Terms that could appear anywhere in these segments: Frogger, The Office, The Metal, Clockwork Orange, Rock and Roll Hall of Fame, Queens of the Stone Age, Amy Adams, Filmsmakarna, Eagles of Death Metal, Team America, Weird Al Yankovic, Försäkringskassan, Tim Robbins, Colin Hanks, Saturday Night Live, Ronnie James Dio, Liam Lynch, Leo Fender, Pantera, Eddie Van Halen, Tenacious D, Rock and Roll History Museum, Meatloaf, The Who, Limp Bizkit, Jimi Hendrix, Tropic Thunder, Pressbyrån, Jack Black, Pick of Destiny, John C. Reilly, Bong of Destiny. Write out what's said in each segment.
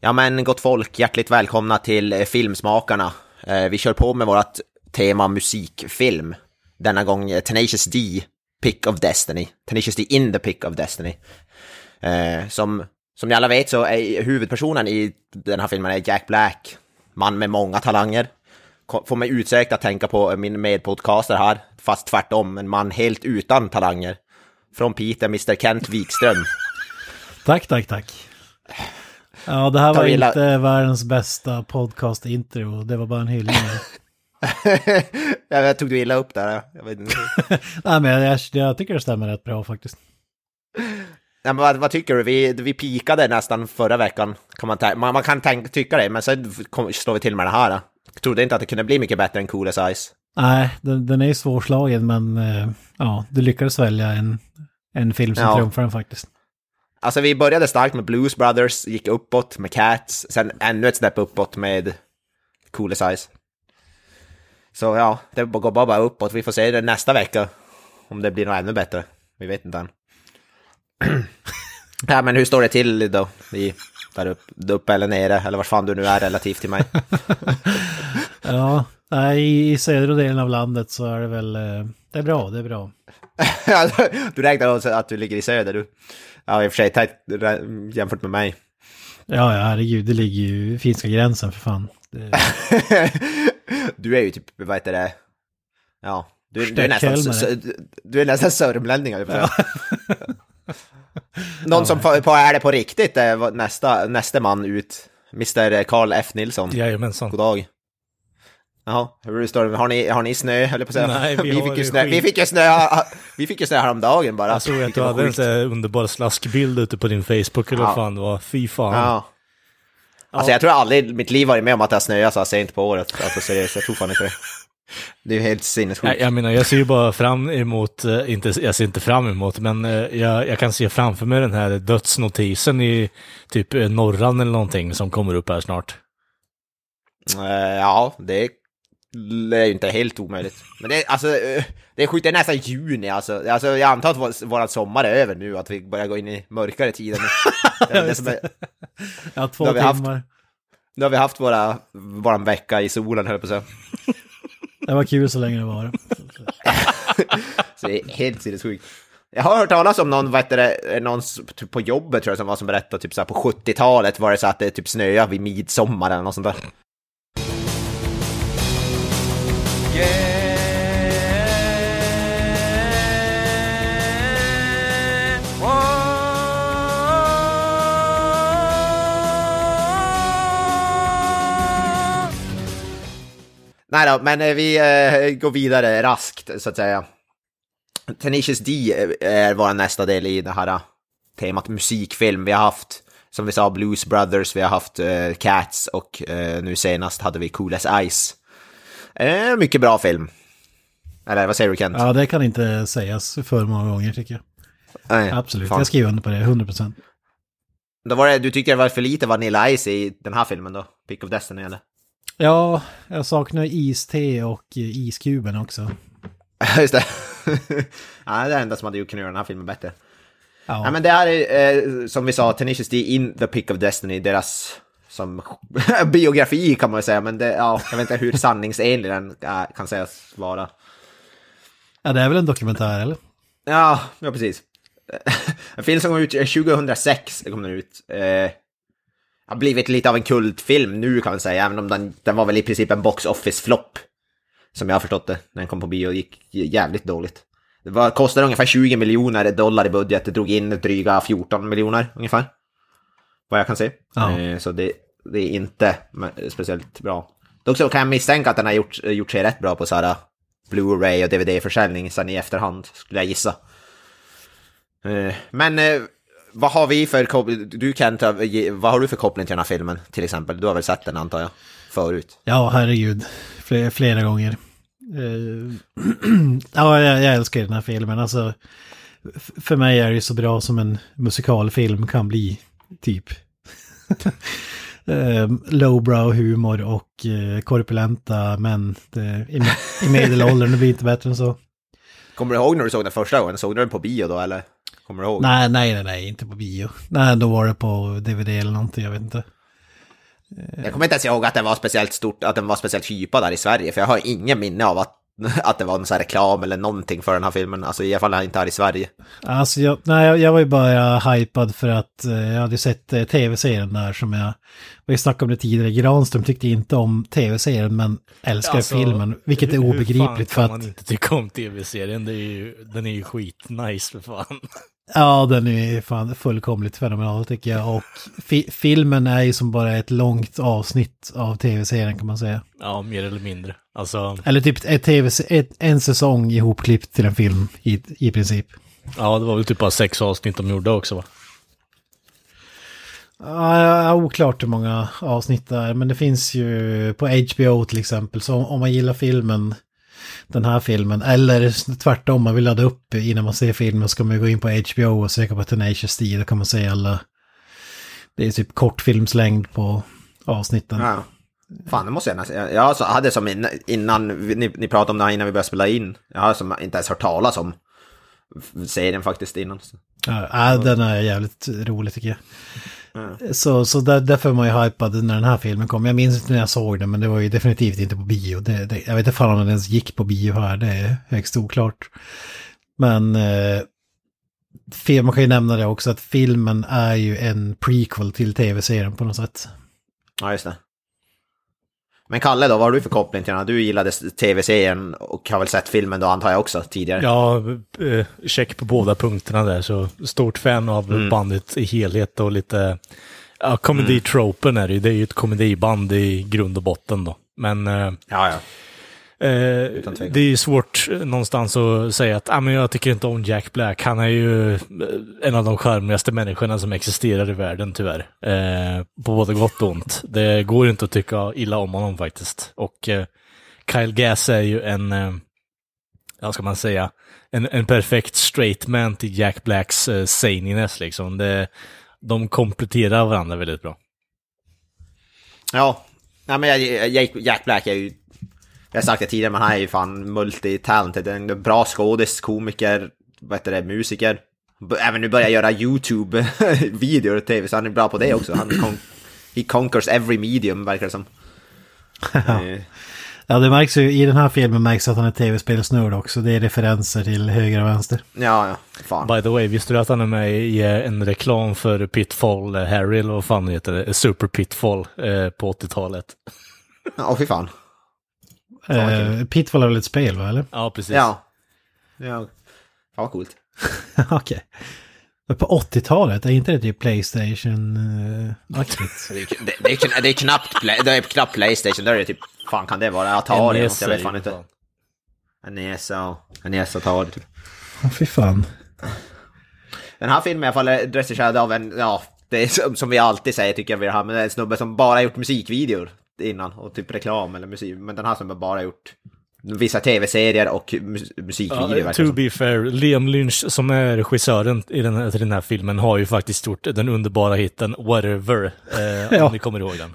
Ja men gott folk, hjärtligt välkomna till Filmsmakarna. Vi kör på med vårt tema musikfilm. Denna gång Tenacious D, Pick of Destiny. Tenacious D in the Pick of Destiny. Som ni alla vet så är huvudpersonen i den här filmen är Jack Black. Man med många talanger. Får mig utsökt att tänka på min medpodcaster här. Fast tvärtom, en man helt utan talanger. Från Peter, Mr. Kent Wikström. Tack, tack, tack. Ja, det här var inte världens bästa podcast-intro. Det var bara en hyllning. Jag tog du illa upp där. Jag vet inte. Nej, men jag tycker det stämmer rätt bra faktiskt. Ja, men vad tycker du? Vi pikade nästan förra veckan. Kan man kan tycka det, men så slår vi till med det här. Då. Jag trodde inte att det kunde bli mycket bättre än Cool as Ice. Nej, den är ju svårslagen, men ja, du lyckades välja en film som trumfar den faktiskt. Alltså vi började starkt med Blues Brothers, gick uppåt med Cats, sen ännu ett snäpp uppåt med Cool as Ice. Så ja, det går bara uppåt. Vi får se det nästa vecka om det blir något ännu bättre. Vi vet inte än. Ja, men hur står det till då? Där uppe eller nere, eller var fan du nu är relativt till mig. Ja, i södra delen av landet så är det väl... Det är bra, det är bra. Du räknar också att du ligger i söder, du. Ja, i och för sig tajt jämfört med mig. Ja, herregud, det ligger ju finska gränsen för fan. Det... Du är ju typ, vad heter det? Ja, du är nästan sörmlänning. Ja. Någon som är det på riktigt är nästa man ut. Mr. Carl F. Nilsson. Jajamensan. God dag. Jaha, hur står det? Har ni snö, höll jag på att säga? Nej, vi fick ju snö häromdagen bara. Jag såg att du hade en sån här underbar slaskbild ute på din Facebook eller vad fan det var. Fy fan. Ja. Alltså jag tror aldrig mitt liv varit med om att jag snöar så här sent på året. Alltså seriöst, jag tror fan inte det. Det är ju helt sinnessjukt. Jag menar, jag ser ju bara fram emot, men jag kan se framför mig den här dödsnotisen i typ norran eller någonting som kommer upp här snart. Ja, det är ju inte helt omöjligt. Men det är sjukt, det är nästan juni alltså. Jag antar att vår sommar är över nu, att vi börjar gå in i mörkare tider. Ja, 2 timmar. Nu har vi haft våran vecka i solen, höll jag på att säga. Det var kul så länge det var. Så det är helt sinnessjukt. Jag har hört talas om någon typ på jobbet tror jag, som berättade typ så här, på 70-talet var det så att det typ snöade vid midsommar eller något sånt där. Nej då, men vi går vidare raskt så att säga. Tenacious D är vår nästa del i det här temat musikfilm. Vi har haft, som vi sa, Blues Brothers, vi har haft Cats och nu senast hade vi Cool as Ice. Mycket bra film. Eller vad säger du, Kent? Ja, det kan inte sägas för många gånger tycker jag. Nej, absolut, fan. Jag skriver under på det, 100%. Då var det, du tycker det var för lite Vanilla Ice i den här filmen då? Pick of Destiny eller? Ja, jag saknar iste och iskuben också. Just det. Ja, det är det enda som hade gjort den här filmen bättre. Ja. Ja, men det här är, som vi sa, Tenacious D in the Pick of Destiny, deras som biografi kan man säga, men det, ja, jag vet inte hur sanningsenlig den kan sägas vara. Ja, det är väl en dokumentär, eller? Ja precis. En film som kom ut 2006, det kom den ut. Har blivit lite av en kultfilm nu kan man säga, även om den var väl i princip en box office-flopp. Som jag har förstått det, när den kom på bio gick jävligt dåligt. Det kostade ungefär $20 miljoner i budget, det drog in dryga 14 miljoner ungefär. Vad jag kan se. Ja. Så det är inte speciellt bra. Dock så kan jag misstänka att den har gjort sig rätt bra på så här Blu-ray och DVD-försäljning sen i efterhand, skulle jag gissa. Men Vad har vi för koppling? Du kan ta, vad har du för koppling till den här filmen till exempel? Du har väl sett den antar jag förut? Ja, herregud. Flera gånger. Ja, jag älskar den här filmen. Alltså, för mig är det så bra som en musikalfilm kan bli, typ. Lowbrow humor och korpulenta män i medelåldern. Det blir inte bättre än så. Kommer du ihåg när du såg den första gången? Såg du den på bio då, eller? Kommer du ihåg? Nej, inte på bio. Nej, då var det på DVD eller någonting, jag vet inte. Jag kommer inte ens ihåg att den var speciellt stort, att den var speciellt hypad där i Sverige, för jag har ingen minne av att det var någon sån här reklam eller någonting för den här filmen, alltså i alla fall inte här i Sverige. Alltså jag var ju bara hypad för att jag hade sett tv-serien där som vi snackade om det tidigare. Granström tyckte inte om tv-serien men älskar alltså, filmen, vilket är obegripligt för att man inte tycker om tv-serien, den är ju skitnice för fan. Ja, den är fan fullkomligt fenomenal tycker jag, och filmen är ju som bara ett långt avsnitt av tv-serien kan man säga. Ja, mer eller mindre. Alltså... Eller typ en säsong ihopklippt till en film i princip. Ja, det var väl typ bara 6 avsnitt de gjorde också va? Ja, oklart hur många avsnitt där, men det finns ju på HBO till exempel, så om man gillar filmen... den här filmen, eller tvärtom man vill ladda upp innan man ser filmen, så kan man gå in på HBO och söka på Tenacious D, då kan man se alla, det är typ kortfilmslängd på avsnitten. Ja. Fan, det måste jag nästan, jag alltså hade som innan ni pratade om det här innan vi började spela in, jag har som inte ens hört talas om serien faktiskt innan. Ja, den är jävligt rolig tycker jag. Mm. Så därför var jag hypad när den här filmen kom. Jag minns inte när jag såg den, men det var ju definitivt inte på bio. Jag vet inte fan om den ens gick på bio här, det är högst oklart. Men man kan ju nämna det också, att filmen är ju en prequel till tv-serien på något sätt. Ja, just det. Men Kalle då, vad har du för koppling till den? Du gillade tv-serien och har väl sett filmen då antar jag också tidigare? Ja, check på båda punkterna där. Så stort fan av bandet i helhet och lite... Ja, komeditropen är det ju. Det är ju ett komediband i grund och botten då. Men ja. Det är ju svårt någonstans att säga att men jag tycker inte om Jack Black. Han är ju en av de charmigaste människorna som existerar i världen tyvärr. På både gott och ont. Det går inte att tycka illa om honom faktiskt. Och Kyle Gass är ju en vad ska man säga, en perfekt straight man till Jack Blacks saniness liksom. De kompletterar varandra väldigt bra. Ja, men Jack Black är ju, jag har sagt det tidigare, men han är ju fan multitalented, en bra skådis, komiker, musiker. Även nu börjar göra YouTube-videor och tv, så han är bra på det också. He conquers every medium, verkar det som. Ja, det märks ju, i den här filmen märks att han är tv-spelsnörd också. Det är referenser till höger och vänster. Ja, fan. By the way, visste du att han är med i en reklam för Pitfall Harry, eller vad fan heter det? Super Pitfall på 80-talet. Ja, fy fan. Pitfall är väl ett spel, va? Eller? Ja, precis. Ja. Ja, vad coolt. Okej. På 80-talet är inte det typ PlayStation aktigt. Det är knappt PlayStation, det är typ, fan kan det vara? Atari, jag vet fan inte. NES och Atari. Ja, fy fan. Den här filmen i alla fall är regisserad av en, det är som vi alltid säger tycker jag vi har, men det är en snubbe som bara gjort musikvideor innan och typ reklam eller musik, men den här som bara gjort vissa tv-serier och musikvideor. To be fair, Liam Lynch som är regissören till den här filmen har ju faktiskt gjort den underbara hitten Whatever, om ni kommer ihåg den.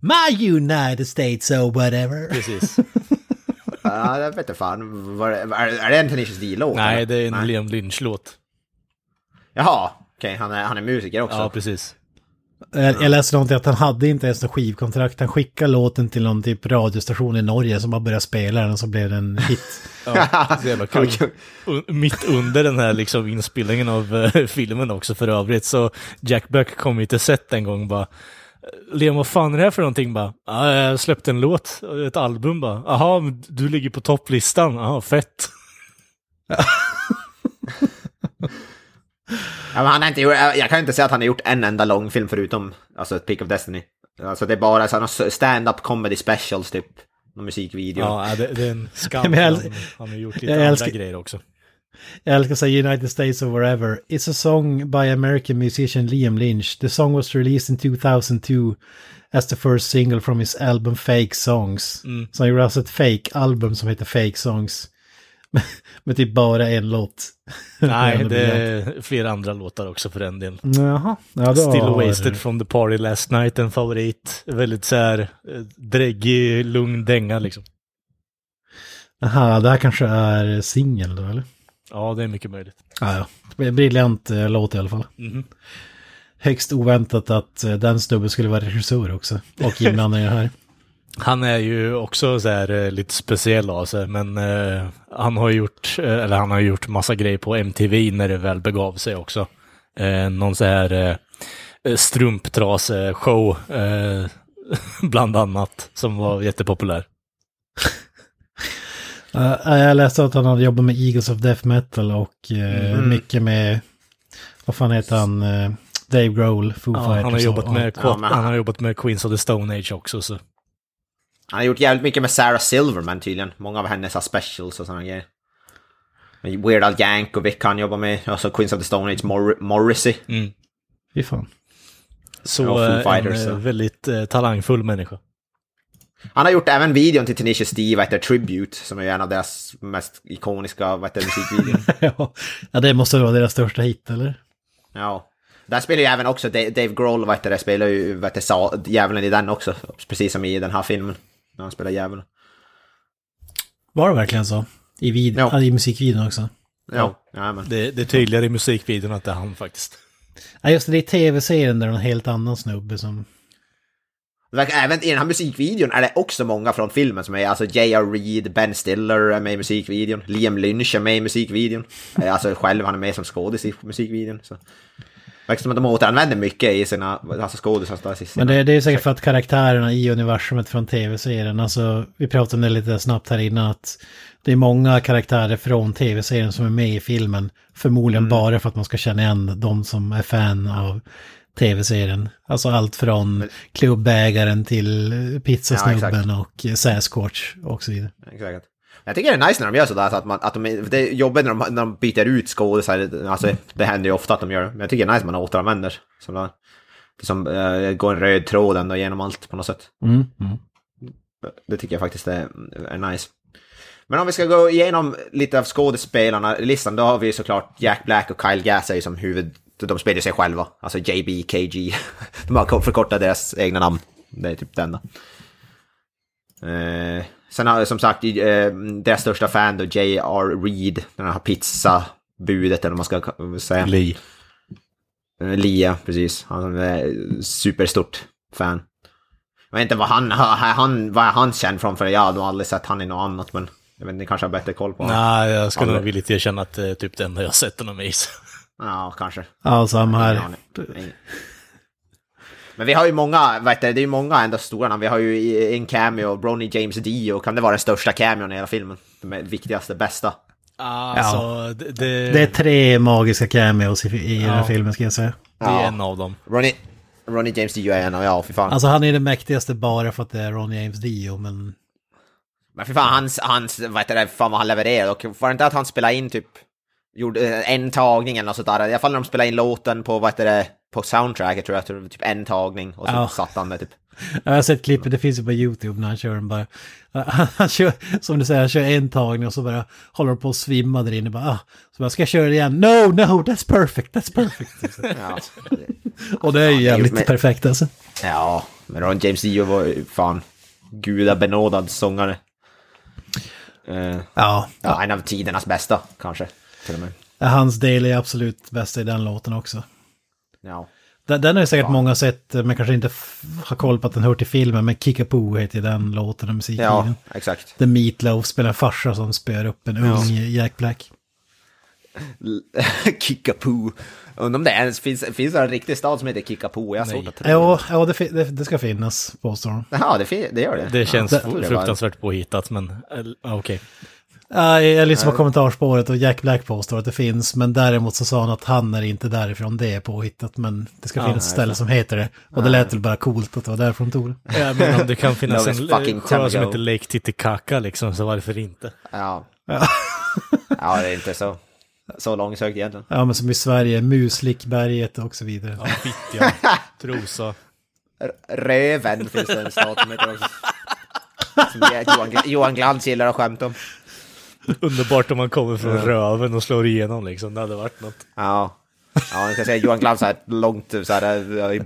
My United States of whatever. Precis. Jag vet inte fan, är det en Tenacious D-låt? Nej, det är en Liam Lynch-låt. Jaha, okej, han är musiker också. Ja, precis. Jag läste någonting att han hade inte ens en skivkontrakt. Han skickade låten till någon typ radiostation i Norge som bara började spela den, och så blev den hit. Mitt under den här liksom inspelningen av filmen också för övrigt, så Jack Black kom ju till set en gång bara, Liam, vad fan är det här för någonting? Bara, jag släppte en låt, ett album bara. Jaha, du ligger på topplistan. Jaha, fett. Ja, men han har inte gjort, jag kan inte säga att han har gjort en enda lång film förutom alltså Pick of Destiny. Alltså det är bara sådana stand-up comedy specials typ. musikvideo. Ja, det är en skam. Han har gjort lite andra grejer också. Jag älskar att säga United States of Wherever. It's a song by American musician Liam Lynch. The song was released in 2002 as the first single from his album Fake Songs. Mm. Så han gjorde alltså ett fake-album som heter Fake Songs. Men typ bara en låt. Nej, det är flera andra låtar också för den delen. Jaha. Ja, Still Wasted from the Party Last Night, en favorit. Väldigt så här dräggig, lugn dänga liksom. Aha, det här kanske är singel då, eller? Ja, det är mycket möjligt. Ja, ja. Briljant låt i alla fall. Mm-hmm. Högst oväntat att den snubben skulle vara regissör också. Och innan är här. Han är ju också så här lite speciell av sig, men han har gjort massa grejer på MTV när det väl begav sig också. Någon så här strumptrase-show bland annat som var jättepopulär. Jag läste att han hade jobbat med Eagles of Death Metal och mycket med, vad fan heter han, Dave Grohl, Foo Fighters. Han har jobbat med Queens of the Stone Age också. Så. Han har gjort jävligt mycket med Sarah Silverman tydligen. Många av hennes specials och sådana grejer. Weird Al Yankovic han jobbar med. Alltså Queens of the Stone Age, Morrissey. Mm. Fy fan. Så en väldigt talangfull människa. Han har gjort även videon till Tenacious D, vad heter Tribute, som är en av deras mest ikoniska musikvideor. Ja, det måste vara deras största hit, eller? Ja. Där spelar ju även också Dave Grohl, vad heter det, spelar ju djävulen i den också. Precis som i den här filmen, när han spelar djävulen. Var det verkligen så? I musikvideon också? Ja. Ja, det är tydligare i musikvideon att det är han faktiskt. Ja, just det, det är tv-serien där är en helt annan snubbe som... Även i den här musikvideon är det också många från filmen som är, alltså J.R. Reid, Ben Stiller är med i musikvideon, Liam Lynch är med i musikvideon, alltså själv han är med som skådis i musikvideon. Så. Verkar som att de återanvänder mycket i sina, alltså skådisar. Men det är säkert för att karaktärerna i universumet från tv-serien, alltså vi pratade om det lite snabbt här innan, att det är många karaktärer från tv-serien som är med i filmen, förmodligen bara för att man ska känna igen de som är fan av tv-serien. Alltså allt från klubbägaren till pizzasnubben och Sasquatch och så vidare. Exakt. Jag tycker det är nice när de gör sådär, så det är jobbigt när de byter ut skådespelare. Alltså det händer ju ofta att de gör det. Men jag tycker det är nice man återanvänder. Det går en röd tråd ändå genom allt på något sätt. Mm. Mm. Det tycker jag faktiskt är nice. Men om vi ska gå igenom lite av skådespelarna listan, då har vi såklart Jack Black och Kyle Gass är ju som huvud. De spelar sig själva, alltså JBKG. De har förkortat deras egna namn. Det är typ den då. Sen har som sagt deras största fan då J.R. Reid, den här pizzabudet eller vad man ska säga. Lia, precis. Han är superstort fan. Jag vet inte vad han känd från, för jag har aldrig sett han i något annat, men jag vet inte, ni kanske har bättre koll på honom. Nej, jag skulle nog vilja erkänna att typ den jag har sett honom i. Ja, kanske. Ja, samma här. Men vi har ju många, det är ju många ändå stora namn. Vi har ju en cameo, Ronnie James Dio. Kan det vara den största cameon i hela filmen? Den viktigaste, bästa. Alltså, ja. Det är tre magiska cameos i den här filmen, ska jag säga. Ja. Det är en av dem. Ronnie James Dio är en av, ja, för fan. Alltså han är den mäktigaste bara för att det är Ronnie James Dio, men för fan, vad han levererar. Och var det inte att han spelade in typ... gjorde en tagning eller något sådär. I alla fall när de spelade in låten på, på soundtracket tror jag, typ en tagning och så satt han med typ. Jag har sett klippet, det finns ju på YouTube när han kör den bara. Han kör, som du säger, han kör en tagning och så bara håller han på att svimma där inne. Bara, så bara, ska jag köra det igen? No, that's perfect. Ja. Och det är ju jävligt perfekt alltså. Ja, men Ron James Dio var fan gudabenådad sångare. Ja, en av tidernas bästa kanske. Hans del är absolut bästa i den låten också. Ja. Den har ju säkert många sett, men kanske inte har koll på att den hör till filmen, men Kickapoo heter den låten och musiken. Ja, exakt. The Meatloaf spelar en farsa som spör upp en ung Jack Black. Kickapoo. Undrar om det ens finns det en riktig stad som heter Kickapoo? Jag såg det. Ja, det ska finnas, påstår de. Ja, det gör det. Det känns fruktansvärt påhittat, men okej. Jag lyssnar på kommentarsspåret och Jack Black påstår att det finns, men däremot så sa han att han är inte därifrån, det är påhittat, men det ska finnas ett ställe som heter det. Och det lät väl bara coolt att det var därifrån Tor. Ja, men om det kan finnas en sjö som heter Lake Titicaca liksom, så varför inte? Ja, ja det är inte så. Så långsökt egentligen. Ja, men som i Sverige, Muslikberget och så vidare. Ja, Fittja, Trosa. Röven finns det en stad som heter också. Johan Glans gillar att skämta om. Underbart om man kommer från röven och slår igenom liksom, det hade varit något. Ja, ja jag ska säga Johan Glans är långt så här,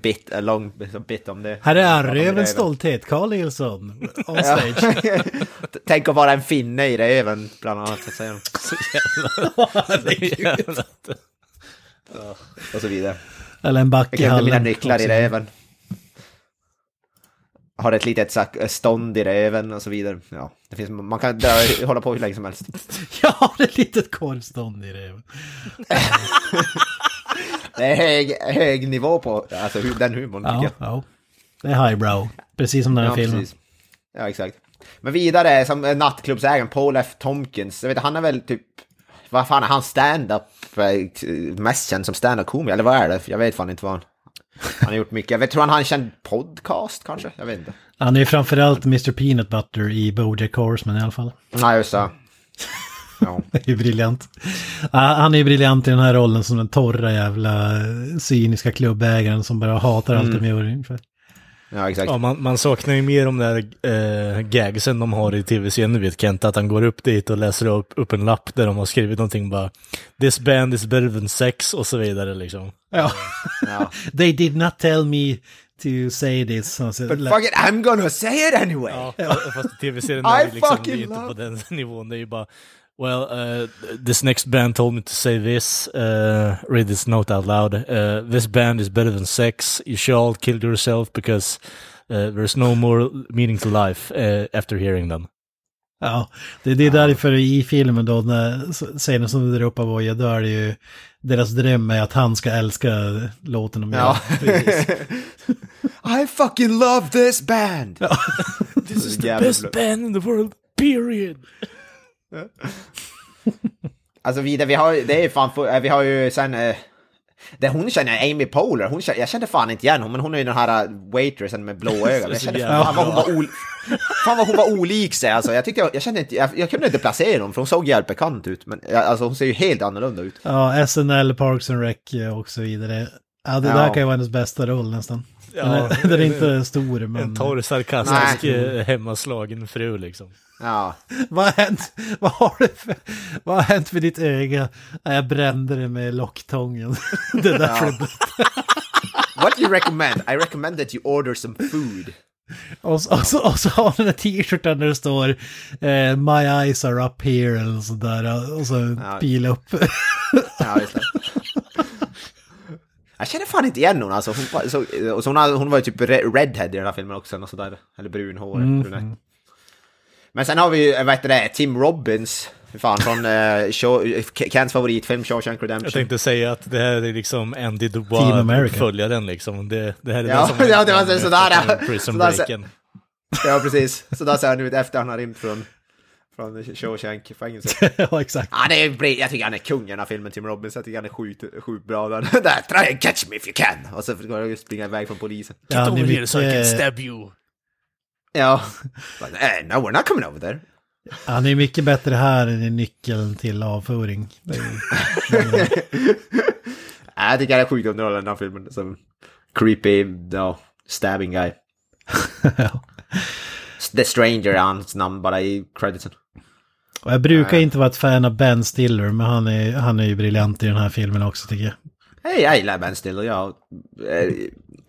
bit om det. Här är rövens stolthet, Carl Nilsson, on stage. Tänk att vara en finne i röven, bland annat. Så jävla. Och så vidare. Eller en back i hallen. Jag glömde mina nycklar i röven. Har ett litet stånd i röven och så vidare. Ja, det finns, man kan hålla på hur länge som helst. Jag har ett litet korvstånd i röven. Det är hög nivå på alltså, den humorn. Ja. Det är highbrow. Precis som den här filmen. Precis. Ja, exakt. Men vidare som nattklubbsägaren Paul F. Tompkins. Jag vet, han är väl typ... Vad fan är han stand-up? Mest känd som stand-up-komiker. Eller vad är det? Jag vet fan inte vad han... Han har gjort mycket. Jag tror han har en känd podcast kanske, jag vet inte. Han är ju framförallt Mr. Peanut Butter i BoJack Horseman i alla fall. Nej, just det. Ja. Det är briljant. Han är ju briljant i den här rollen som den torra jävla cyniska klubbägaren som bara hatar allt de gör ungefär. Ja, exakt. Ja, man saknar ju mer om den där gagsen de har i tv-serien, nu vet Kent, att han går upp dit och läser upp en lapp där de har skrivit någonting bara this band is better than sex och så vidare liksom. Ja. Ja. They did not tell me to say this. But fucking I'm gonna say it anyway. Ja, fast tv-serien är liksom det är inte på den nivån, det är ju bara well, this next band told me to say this, read this note out loud, this band is better than sex, you shall kill yourself because there's no more meaning to life after hearing them. Ja, det är därför i filmen då, när scenen som du drar upp av Voja, då är det ju deras dröm är att han ska älska låten om jag. I fucking love this band! Ja. This is the best band in the world, period! Alltså vidare, vi har ju sen det hon känner, Amy Poehler, jag kände fan inte igen hon, men hon är ju den här waitressen med blå ögon. Jag kände fan vad hon var olik sig alltså, jag kunde inte placera hon, för hon såg jävligt bekant ut, men alltså hon ser ju helt annorlunda ut. Ja, SNL, Parks and Rec och så vidare. Ja, det där kan ju vara hennes bästa roll nästan. Ja, det är inte stor, men... En torr, sarkastisk, hemmaslagen fru, liksom. Ja. Vad har hänt? Vad har hänt med ditt öga? Jag brände det med locktången. Det där What do you recommend? I recommend that you order some food. Och så har den där t-shirten där det står My eyes are up here, eller så där, och så pil upp. Ja, just det. Jag känner fan inte igen hon alltså. Hon var ju typ redhead i den här filmen också. Och så där. Eller brunhårig. Men sen har vi ju, vad heter det, Tim Robbins. Fan, från Kents favoritfilm, Shawshank Redemption. Jag tänkte säga att det här är liksom Andy Dubois följaren liksom. Det här är det som... Ja, det var sådär. Prison Breaken. Ja, precis. Så där ser han ut efter han har rymt från Shawshank-fängelset. Ja, exakt. Ja, jag tycker han är kungen i den här filmen, Tim Robbins. Jag tycker han är sjukt bra. Där, try and catch me if you can. Och så går han och springer iväg från polisen. Get over here so I can stab you. Ja. No, we're not coming over there. Han är mycket bättre här än i nyckeln till avföring. Jag tycker han är sjukt underhållande i den här filmen. Som creepy, stabbing guy. The Stranger är hans namn bara i creditsen. Och jag brukar inte vara ett fan av Ben Stiller, men han är ju briljant i den här filmen också, tycker jag. Hej, jag gillar Ben Stiller. Jag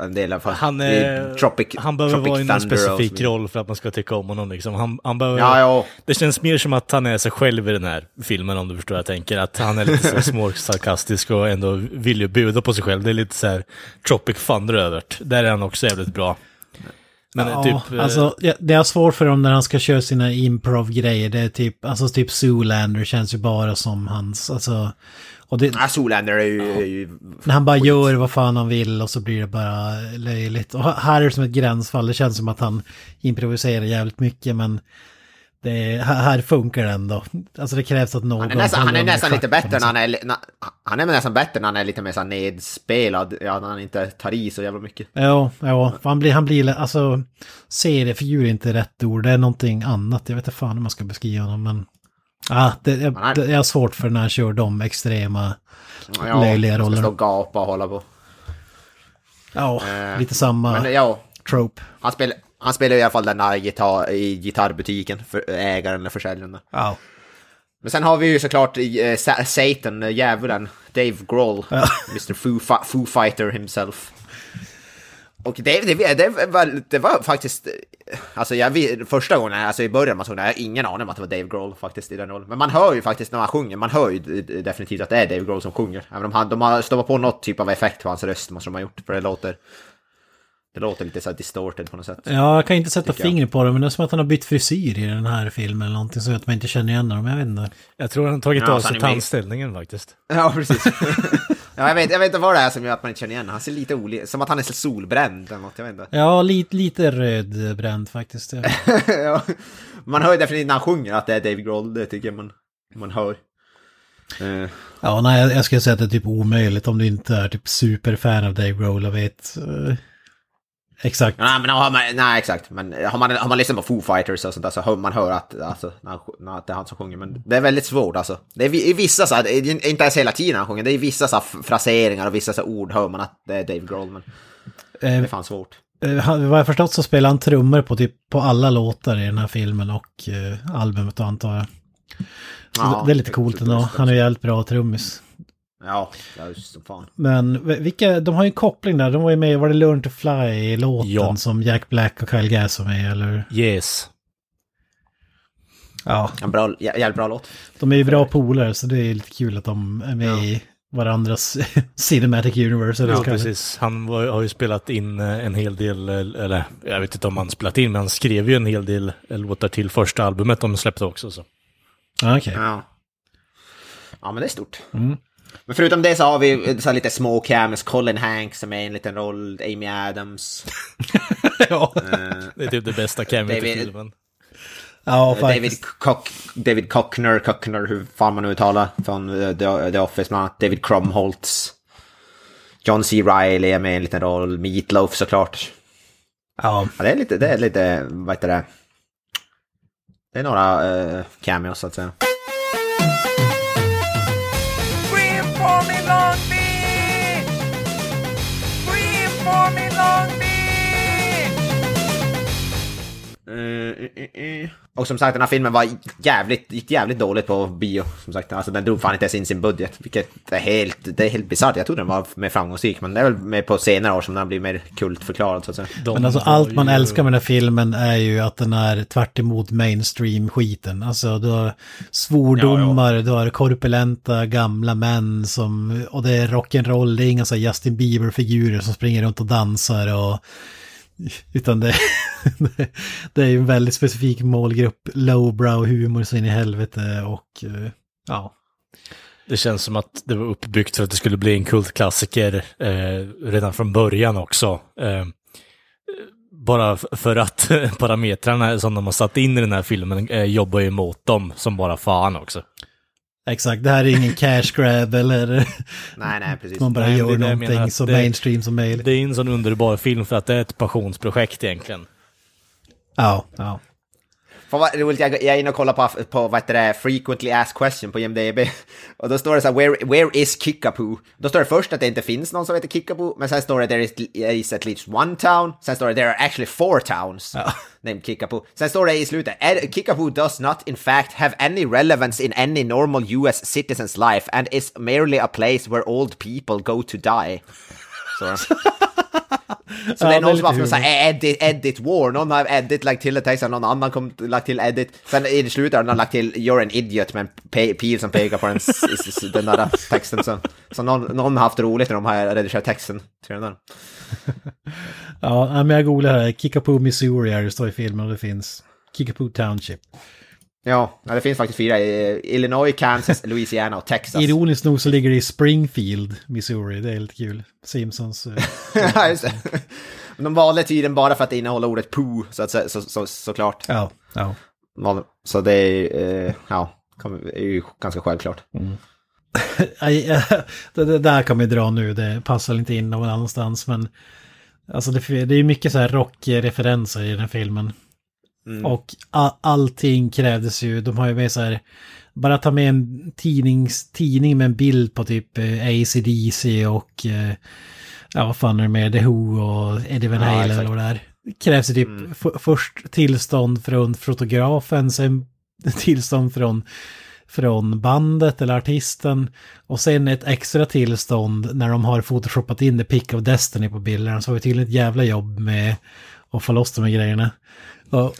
en del av han behöver vara i en specifik roll för att man ska tycka om honom liksom. Han behöver, det känns mer som att han är sig själv i den här filmen, om du förstår vad jag tänker, att han är lite så småsarkastisk och ändå vill ju buda på sig själv. Det är lite så här Tropic Thunder övert. Där är han också jävligt bra. Men alltså, det är svårt för dem när han ska köra sina improv-grejer. Det är typ Zoolander känns ju bara som hans, alltså, och Zoolander är ju när han bara gör vad fan han vill och så blir det bara löjligt. Och här är det som ett gränsfall, det känns som att han improviserar jävligt mycket, men det är, här funkar den då. Alltså det krävs att någon... Han är nästan lite bättre när han är lite mer så nedspelad. Ja, när han inte tar i så jävla mycket. Ja, han blir alltså seriefigur är inte rätt ord. Det är någonting annat. Jag vet inte fan hur man ska beskriva honom, men... Ja, det är svårt för när han kör de extrema löjliga rollerna. Ja, han ska gapa och hålla på. Ja, lite samma men, ja, trope. Han spelar i alla fall den där i gitarrbutiken, för ägaren eller försäljaren. Ja. Men sen har vi ju såklart Satan, djävulen, Dave Grohl, ja. Mr. Foo Fighter himself. Och det var faktiskt, alltså första gången, alltså i början man såg det, jag har ingen aning om att det var Dave Grohl faktiskt i den rollen. Men man hör ju faktiskt när han sjunger, man hör ju definitivt att det är Dave Grohl som sjunger. Även om de har stoppat på något typ av effekt på hans röst måste de ha gjort, för det låter lite så här distorted på något sätt. Ja, jag kan inte sätta fingret på det, men det är som att han har bytt frisyr i den här filmen eller någonting så att man inte känner igen dem, jag vet inte. Jag tror han har tagit av sig tandställningen faktiskt. Ja, precis. Ja, jag vet inte vad det är som gör att man inte känner igen. Han ser lite olik, som att han är solbränd eller något, jag vet inte. Ja, lite rödbränd faktiskt. Ja. Ja. Man hör ju definitivt när han sjunger att det är Dave Grohl, det tycker jag man hör. Ja, nej, jag skulle säga att det är typ omöjligt om du inte är typ superfan av Dave Grohl och vet... Exakt. Nej, men exakt. Men har man lyssnat på Foo Fighters och sånt där, så hör man att alltså, när det är han som sjunger. Men det är väldigt svårt alltså. Det är i vissa så här, det är inte ens hela tiden han sjunger. Det är i vissa så här, fraseringar och vissa så här, ord hör man att det är Dave Grohl. Men det är fan svårt. Vad jag förstått så spelar han trummor på alla låtar i den här filmen och albumet, antar jag. Ja, det är lite coolt ändå. Han är ju helt bra trummis. Ja, just som fan. Men de har ju en koppling där. De var ju med, var det Learn to Fly-låten som Jack Black och Kyle Gass var med, eller? Yes. Ja. Jävligt bra låt. De är ju bra polare, så det är lite kul att de är med i varandras Cinematic Universe. Ja, precis. Han har ju spelat in en hel del, eller jag vet inte om han spelat in, men han skrev ju en hel del låtar till första albumet de släppte också. Så. Ah, okay. Ja, men det är stort. Mm. Men förutom det så har vi så lite små cameos. Colin Hanks som är en liten roll, Amy Adams. Ja, det är typ det bästa cameot i filmen. Ja, David Cockner, hur fan man nu talar, från The Office, man. David Crumholtz. John C. Reilly är med en liten roll. Meatloaf såklart. Ja, det är lite, vad heter det? Det är några cameos så att säga. Och som sagt, den här filmen gick jävligt dåligt på bio, som sagt. Alltså den drog fan inte ens in sin budget, vilket är helt bizarrt. Jag tror den var mer framgångsrik, men det är väl mer på senare år som den blir mer kultförklarad så att säga. Men alltså allt man älskar med den här filmen är ju att den är tvärt emot mainstream-skiten. Alltså du har svordomar, du har korpulenta gamla män som, och det är rock'n'roll, det är inga så här Justin Bieber-figurer som springer runt och dansar och... Utan det är ju en väldigt specifik målgrupp, lowbrow humor så in i helvete och ja. Det känns som att det var uppbyggt för att det skulle bli en kultklassiker redan från början också. Bara för att parametrarna som de har satt in i den här filmen jobbar ju emot dem som bara fan också. Exakt, det här är ingen cash grab eller nej, precis. Man bara gör någonting så mainstream som möjligt. Det är en sån underbar film för att det är ett passionsprojekt egentligen. Ja. Jag är inne och kollar på vad heter det, frequently asked question på IMDb, och då står det så här, where is Kickapoo? Då står det först att det inte finns någon som heter Kickapoo, men sen står det there is at least one town, sen står det there are actually 4 towns named Kickapoo, sen står det i slutet Kickapoo does not in fact have any relevance in any normal US citizen's life and is merely a place where old people go to die. Så så det är någon som har haft edit war, någon har edit lagt till ett text, någon annan kom lagt till edit, sen i slutet har någon lagt till you're an idiot med en pil som pekar på den där texten, så någon har haft roligt när de har redigerat texten. Ja, men jag googlar här, Kickapoo, Missouri är det står i filmen, och det finns Kickapoo Township. Ja, det finns faktiskt 4 i Illinois, Kansas, Louisiana och Texas. Ironiskt nog så ligger det i Springfield, Missouri. Det är lite kul. Simpsons. Ja, just det. Men de valde tiden bara för att innehålla ordet poo, såklart. Ja. Så det är, ja, är ju ganska självklart. Mm. Det där kan vi dra nu, det passar inte in någon annanstans, men alltså det är mycket så här rockreferenser i den filmen. Mm. Och allting krävdes ju, de har ju med så här, bara ta med en tidning med en bild på typ AC/DC och ja, vad fan är det med The Who och Eddie Van Halen, ja, och det där. Krävs typ först tillstånd från fotografen, sen tillstånd från bandet eller artisten, och sen ett extra tillstånd när de har photoshoppat in The Pick of Destiny på bilderna, så har vi till ett jävla jobb med att få loss de här grejerna. Och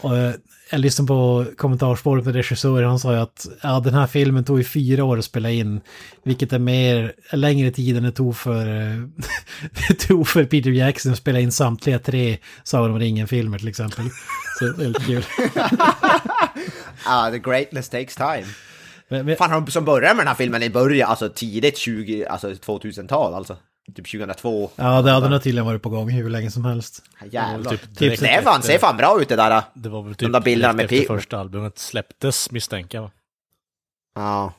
jag lyssnade på kommentarsspåret med regissören, han sa ju att ja, den här filmen tog ju 4 år att spela in, vilket är längre tid än det tog för Peter Jackson att spela in samtliga 3 Sagan om ringen-filmer till exempel. Så det är väldigt kul. The greatness takes time. Men, fan, har de som börjar med den här filmen i början, alltså tidigt 2000-tal alltså. Typ 2002. Ja, det hade nog tydligen varit på gång hur länge som helst. Jävlar. Typ det ser fan bra ut det där. Det var väl typ de där bilderna med efter första albumet släpptes, misstänker jag. Ja.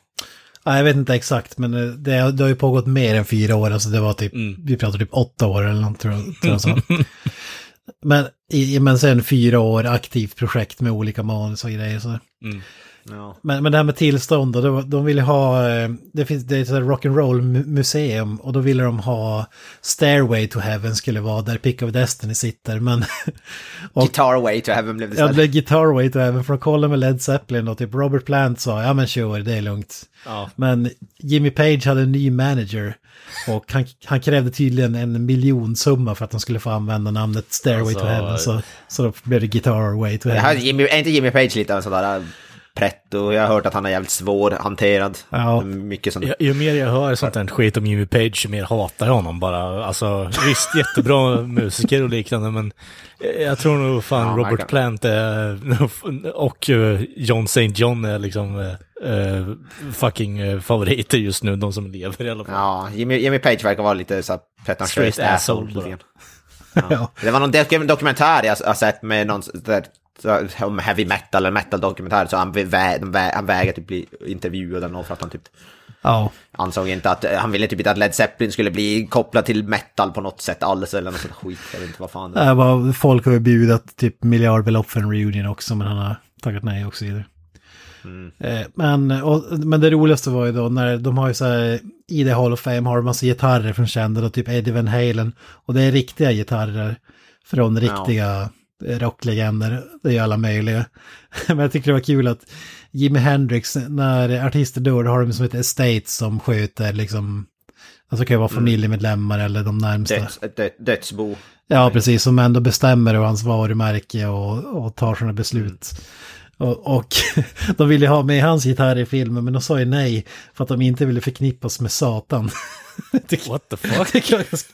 Ja, jag vet inte exakt, men det har ju pågått mer än 4 år. Alltså det var typ, vi pratar typ 8 år eller något, tror jag så. Men sen 4 år aktivt projekt med olika manus och grejer. Så. Mm. Ja. Men det här med tillstånd då, de ville ha, det är ett rock and roll museum, och då ville de ha Stairway to Heaven skulle vara där Pick of Destiny sitter, men Guitar Way to Heaven blev det. Ja, det blev Guitar Way to Heaven från Korn med Led Zeppelin, och typ Robert Plant sa ja men sure, det är lugnt. Ja. Men Jimmy Page hade en ny manager och han krävde tydligen 1 miljonsumma för att de skulle få använda namnet Stairway to Heaven, så då blev det Guitar Way to Heaven. Är inte Jimmy Page lite av sådär prätt, och jag har hört att han är jävligt svår hanterad. Ja. Mycket sånt. Ju mer jag hör sånt här skit om Jimmy Page, ju mer hatar jag honom bara. Alltså, visst, jättebra musiker och liknande, men jag tror nog fan Robert Plant och John St. John är liksom fucking favoriter just nu, de som lever i alla fall. Ja, Jimmy Page verkar vara lite så pretentiöst asshole. Ja. Det var någon dokumentär jag sett med någon om heavy metal eller metal-dokumentär, så han vägrade typ bli intervjuad eller något, för att han typ ansåg inte att, han ville typ inte att Led Zeppelin skulle bli kopplad till metal på något sätt alls eller något sånt skit, jag vet inte vad fan det var. Folk har ju bjudit typ miljardbelopp för en reunion också, men han har tackat nej också i det. Mm. Men det roligaste var ju då när de har ju så här, i The Hall of Fame har de massa gitarrer från kända, typ Eddie Van Halen, och det är riktiga gitarrer från riktiga rocklegender, det är ju alla möjliga. Men jag tycker det var kul att Jimi Hendrix, när artister dör, har de som ett estate som skjuter liksom, alltså kan ju vara familjemedlemmar eller de närmsta. Dödsbo. Ja, precis, som ändå bestämmer och hans varumärke och tar sådana beslut. Och de ville ha med hans gitarr i filmen, men de sa ju nej för att de inte ville förknippas med Satan. What the fuck?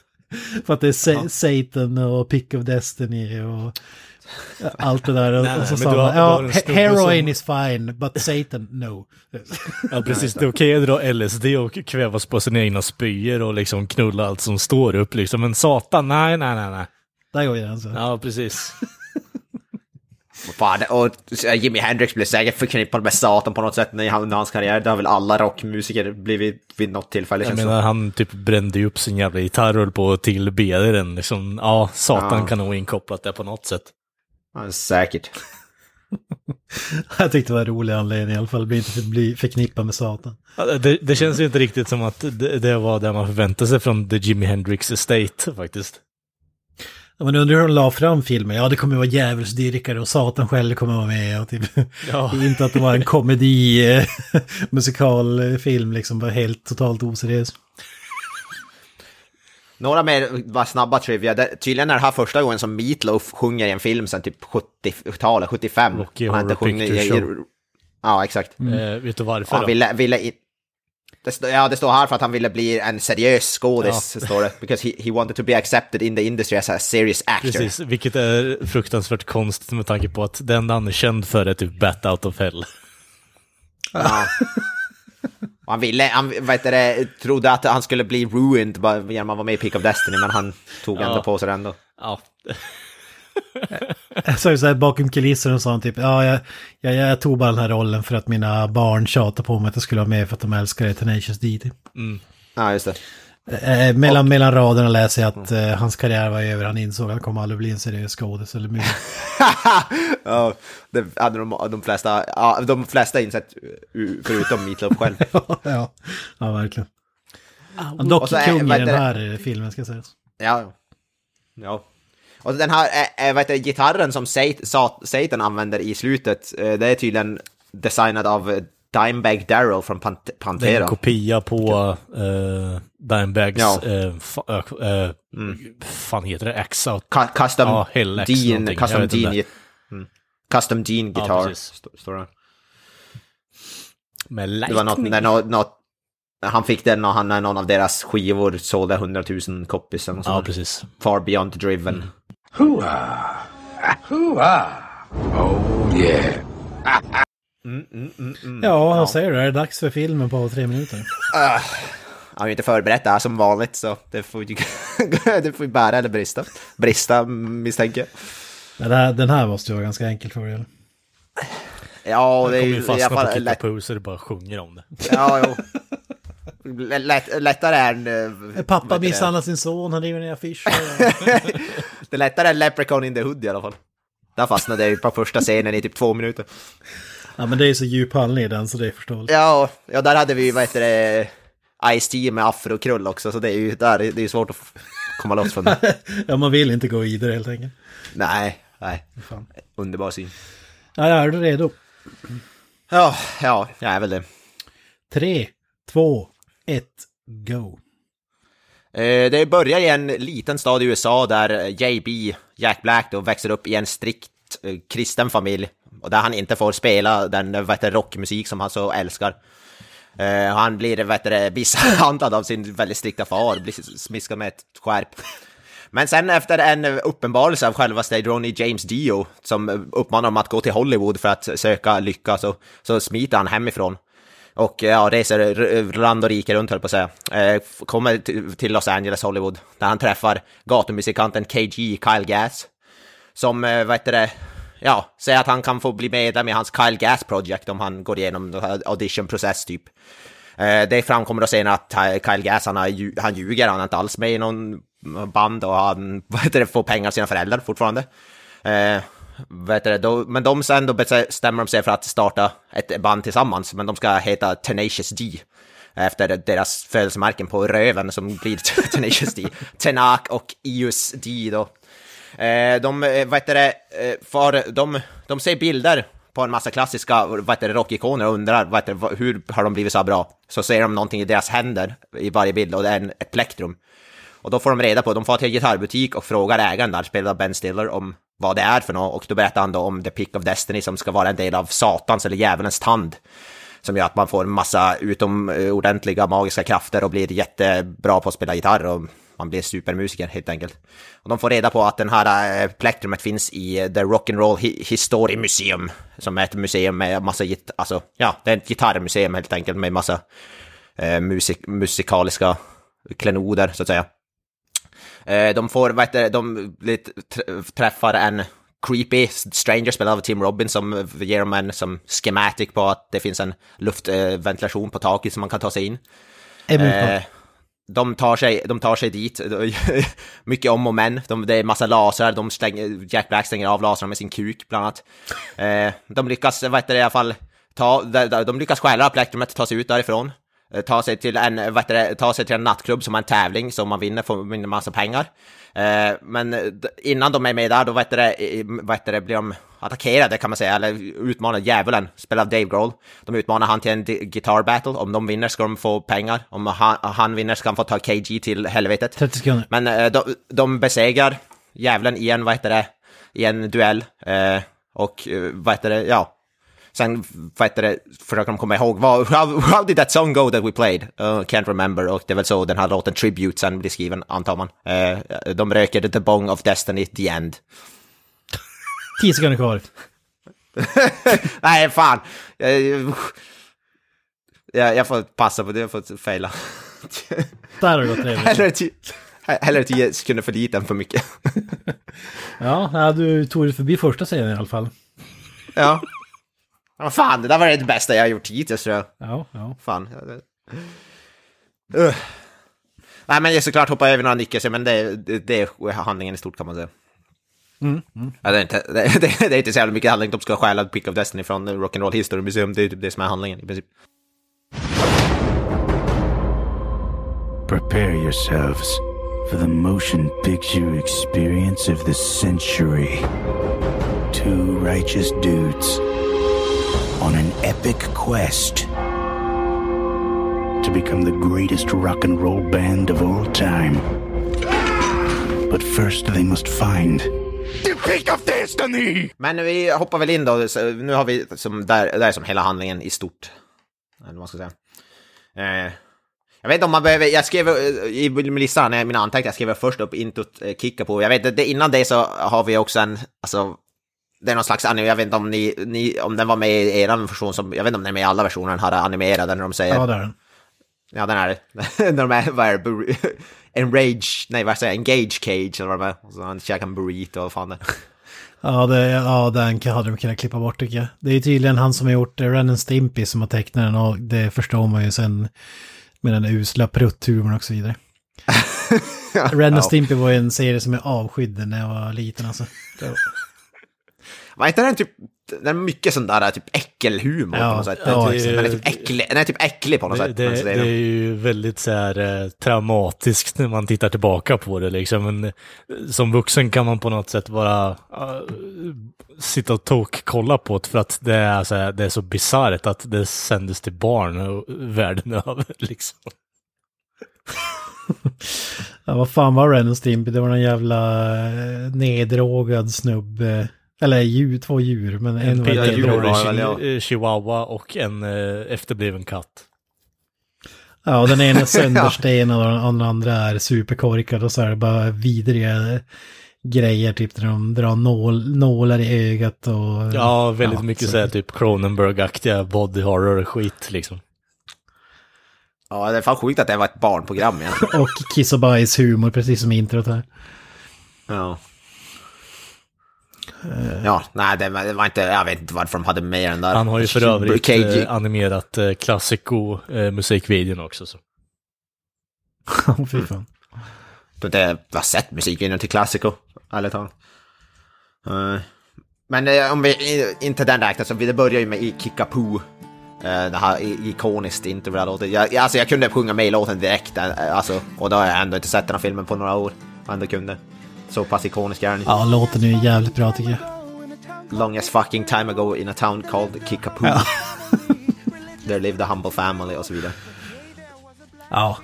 För att det är Satan och Pick of Destiny och allt det där. Nej, och så sa man, heroin som is fine, but Satan, no. Ja, precis. Det är okej att dra LSD och kvävas på sina egna spyor och liksom knulla allt som står upp. Liksom. Men Satan, nej. Där går jag alltså. Ja, precis. Fan, och Jimi Hendrix blev säkert förknippad med Satan på något sätt under hans karriär. Det har väl alla rockmusiker blivit vid något tillfälle. Jag menar, han typ brände upp sin jävla gitarr och på till bedaren. Liksom, ja, Satan kan nog inkopplat det på något sätt. Ja, säkert. Jag tyckte det var en rolig anledning i alla fall, inte bli förknippad med Satan. Det känns ju inte riktigt som att det var det man förväntade sig från The Jimi Hendrix Estate faktiskt. Men undrar hur de la fram filmen. Ja, det kommer att vara djävulsdyrkare och Satan själv kommer att vara med. Och typ. Inte att det var en komedi, musikalfilm, liksom bara helt totalt oseriös. Några mer var snabba trivia. Tydligen är det här första gången som Meatloaf sjunger i en film sedan typ 70-talet, 75. Och i Horror Picture Show. Ja, exakt. Vet du varför då? Han ville det står här för att han ville bli en seriös skådis, står det. Because he wanted to be accepted in the industry as a serious actor. Precis, vilket är fruktansvärt konstigt med tanke på att den han är känd för är typ Bat Out of Hell. Ja. Han trodde att han skulle bli ruined genom att vara med i Pick of Destiny, men han tog ändå på sig den då. Ja. Jag såg så här bakom kulisser och sånt, typ, ja, jag tog bara den här rollen för att mina barn tjatar på mig att jag skulle vara med för att de älskar Tenacious D. Typ. Mm. Ja, just det. Mellan raderna läser jag att hans karriär var över. Han insåg att han kommer aldrig bli en seriös skådis eller mer. Ja, det hade de flesta insett, förutom Meatloaf själv. ja, verkligen. Han dock är kung i den här filmen, ska jag säga. Ja. Och den här gitarren som Satan använder i slutet, det är tydligen designad av Dimebag Darrell från Pantera. Det är en kopia på Dimebags fan heter det? X-out. Custom Dean. Custom Dean Guitar. Ja, med lightning. Det var något han fick den när han är någon av deras skivor sålde 100,000 copies. Ja, precis. Far Beyond Driven. Hua! Hua! Oh yeah! Ja, han säger det. Är det dags för filmen på 3 minuter? Jag har ju inte förberett det här som vanligt, så det får ju bära eller brista. Brista, misstänker jag. Den här måste ju vara ganska enkel för dig. Ja, det är ju fastna på Kickapoo så du bara sjunger om det. Ja, jo. Lättare än... Pappa misshandlar sin son, han river ner affischer. Det är lättare än Leprechaun in the Hood i alla fall. Där fastnade jag ju på första scenen i typ 2 minuter. Ja, men det är ju så djup handling i den, så det är förståeligt. Ja, där hade vi ju, vad heter det, Ice-T med afrokrull också, så det är ju där, det är svårt att komma loss från det. Ja, man vill inte gå i det helt enkelt. Nej. Fan. Underbar syn. Ja, är du redo? Ja, jag är väl det. 3, 2, 1, go. Det börjar i en liten stad i USA där JB, Jack Black, då växer upp i en strikt kristen familj. Och där han inte får spela den rockmusik som han så älskar. Han blir misshandlad av sin väldigt strikta far, blir smiskad med ett skärp. Men sen efter en uppenbarelse av självaste Ronnie James Dio som uppmanar honom att gå till Hollywood för att söka lycka, så smiter han hemifrån. Och reser land och rike runt, höll på att säga. Kommer till Los Angeles, Hollywood, där han träffar gatumusikanten KG, Kyle Gass, som säger att han kan få bli medlem i hans Kyle Gass Project om han går igenom auditionprocess typ. Det framkommer då senare att Kyle Gass, han ljuger, han är inte alls med i någon band, och han får pengar av sina föräldrar fortfarande. Men de sen då bestämmer de sig för att starta ett band tillsammans, men de ska heta Tenacious D efter deras födelsemärken på röven som blir Tenacious D. Tenak och Ius D då. De ser bilder på en massa klassiska rockikoner och undrar hur har de blivit så bra. Så ser de någonting i deras händer i varje bild, och det är ett plektrum. Och då får de reda på, de får till en gitarrbutik och frågar ägaren där, spelad av Ben Stiller, om vad det är för något. Och då berättar han då om The Pick of Destiny, som ska vara en del av satans eller djävulens tand, som gör att man får en massa utomordentliga magiska krafter och blir jättebra på att spela gitarr, och man blir supermusiker helt enkelt. Och de får reda på att den här plektrumet finns i The Rock and Roll History Museum, som är ett museum med massa det är ett gitarrmuseum helt enkelt, med massa musikaliska klenoder så att säga. De får träffar en creepy stranger spelad av Tim Robbins, som ger dem en som schematic på att det finns en luftventilation på taket som man kan ta sig in. De tar sig dit, mycket om och men. Det är massa lasrar, Jack Black stänger av lasrar med sin kuk bland annat. De lyckas i alla fall stjäla plektrumet, ta sig ut därifrån. Ta sig till en nattklubb som är en tävling som man vinner, får en massa pengar. Men innan de är med där, då blir de attackerade, kan man säga, eller utmanar djävulen, spelad av Dave Grohl. De utmanar han till en guitar battle. Om de vinner ska de få pengar. Om han vinner ska han få ta KG till helvetet. 30 sekunder. Men de besegrar djävulen i en duell. Sen försöker de komma ihåg, how did that song go that we played? Can't remember. Och det är väl så den här låten Tribute sen blir skriven, antar man. De röker The Bong of Destiny, The End. 10 sekunder kvar. Nej, fan. Jag får passa på det, jag får fejla. Där har det gått 3 minuter. Heller inte 10 sekunder för dit än för mycket. Ja, du tog det förbi första scenen i alla fall. Ja. Vad fan, det där var det bästa jag har gjort hittills, tror jag. Ja. Fan. Nej, men jag såklart hoppar över några nyckelser, men det är handlingen i stort, kan man säga. Mm. Ja, det är inte så jävla mycket handling. De ska stjäla Pick of Destiny från Rock and Roll History Museum. Det är typ det som är handlingen i princip. Prepare yourselves for the motion picture experience of the century. Two righteous dudes on an epic quest to become the greatest rock and roll band of all time. But first they must find the Pick of Destiny. Men vi hoppar väl in då, så nu har vi som där som hela handlingen i stort. Eller vad ska jag säga? Jag vet inte om man behöver, jag skrev i listan, mina anteckningar, jag skrev först upp introt Kickapoo. Jag vet inte, innan det så har vi också en, alltså det är någon slags anime, jag vet inte om ni om den var med i er version, som jag vet inte om den är med i alla versioner, den här animerade, när de säger ja, där. Ja, den är det. När de är engage cage eller vad det är. Så han käkar en burrito och fan det. Ja, den hade de kunnat klippa bort, tycker jag. Det är tydligen han som har gjort Ren & Stimpy som har tecknat den, och det förstår man ju sen med den usla prutthumorn och så vidare. Ren & Stimpy var ju en serie som jag avskydde när jag var liten, alltså. Var inte den typ, den är mycket sån där typ äckelhumor på något sätt. Den är typ äcklig på något sätt. Det är ju väldigt så här traumatiskt när man tittar tillbaka på det liksom. Men som vuxen kan man på något sätt bara sitta och kolla på det, för att det är så bizarrt att det sändes till barn världen över liksom. Ja, vad fan var Ren & Stimpy? Det var någon jävla nedrågad snubbe. Eller två djur, men en var chihuahua och en efterbliven katt. Ja, den ena är sönderstenad och den andra är superkorkad, och så är det bara vidriga grejer, typ när de drar nålar i ögat och... Ja, väldigt mycket så här typ Cronenberg-aktiga body horror-skit liksom. Ja, det är fan sjukt att det var ett barnprogram egentligen. Och kiss och bajs humor, precis som introt här. Ja. Ja, nej, det var inte, jag vet inte varför de hade med den där. Han har ju för övrigt animerat klassiko musikvideon också, så. Fy fan. Jag har sett musikvideon till klassiko, ärligt talat. Men om vi inte den räknar, så det börjar ju med i Kickapoo. Det här ikoniskt intervjuade. Jag kunde sjunga med låten direkt, alltså, och då har jag ändå inte sett den här filmen på några år. Ändå kunde. Så pass ikonisk är den. Ja, låten är ju jävligt bra, tycker jag. Long as fucking time ago in a town called Kickapoo. Ja. There lived a humble family och så vidare. Ja,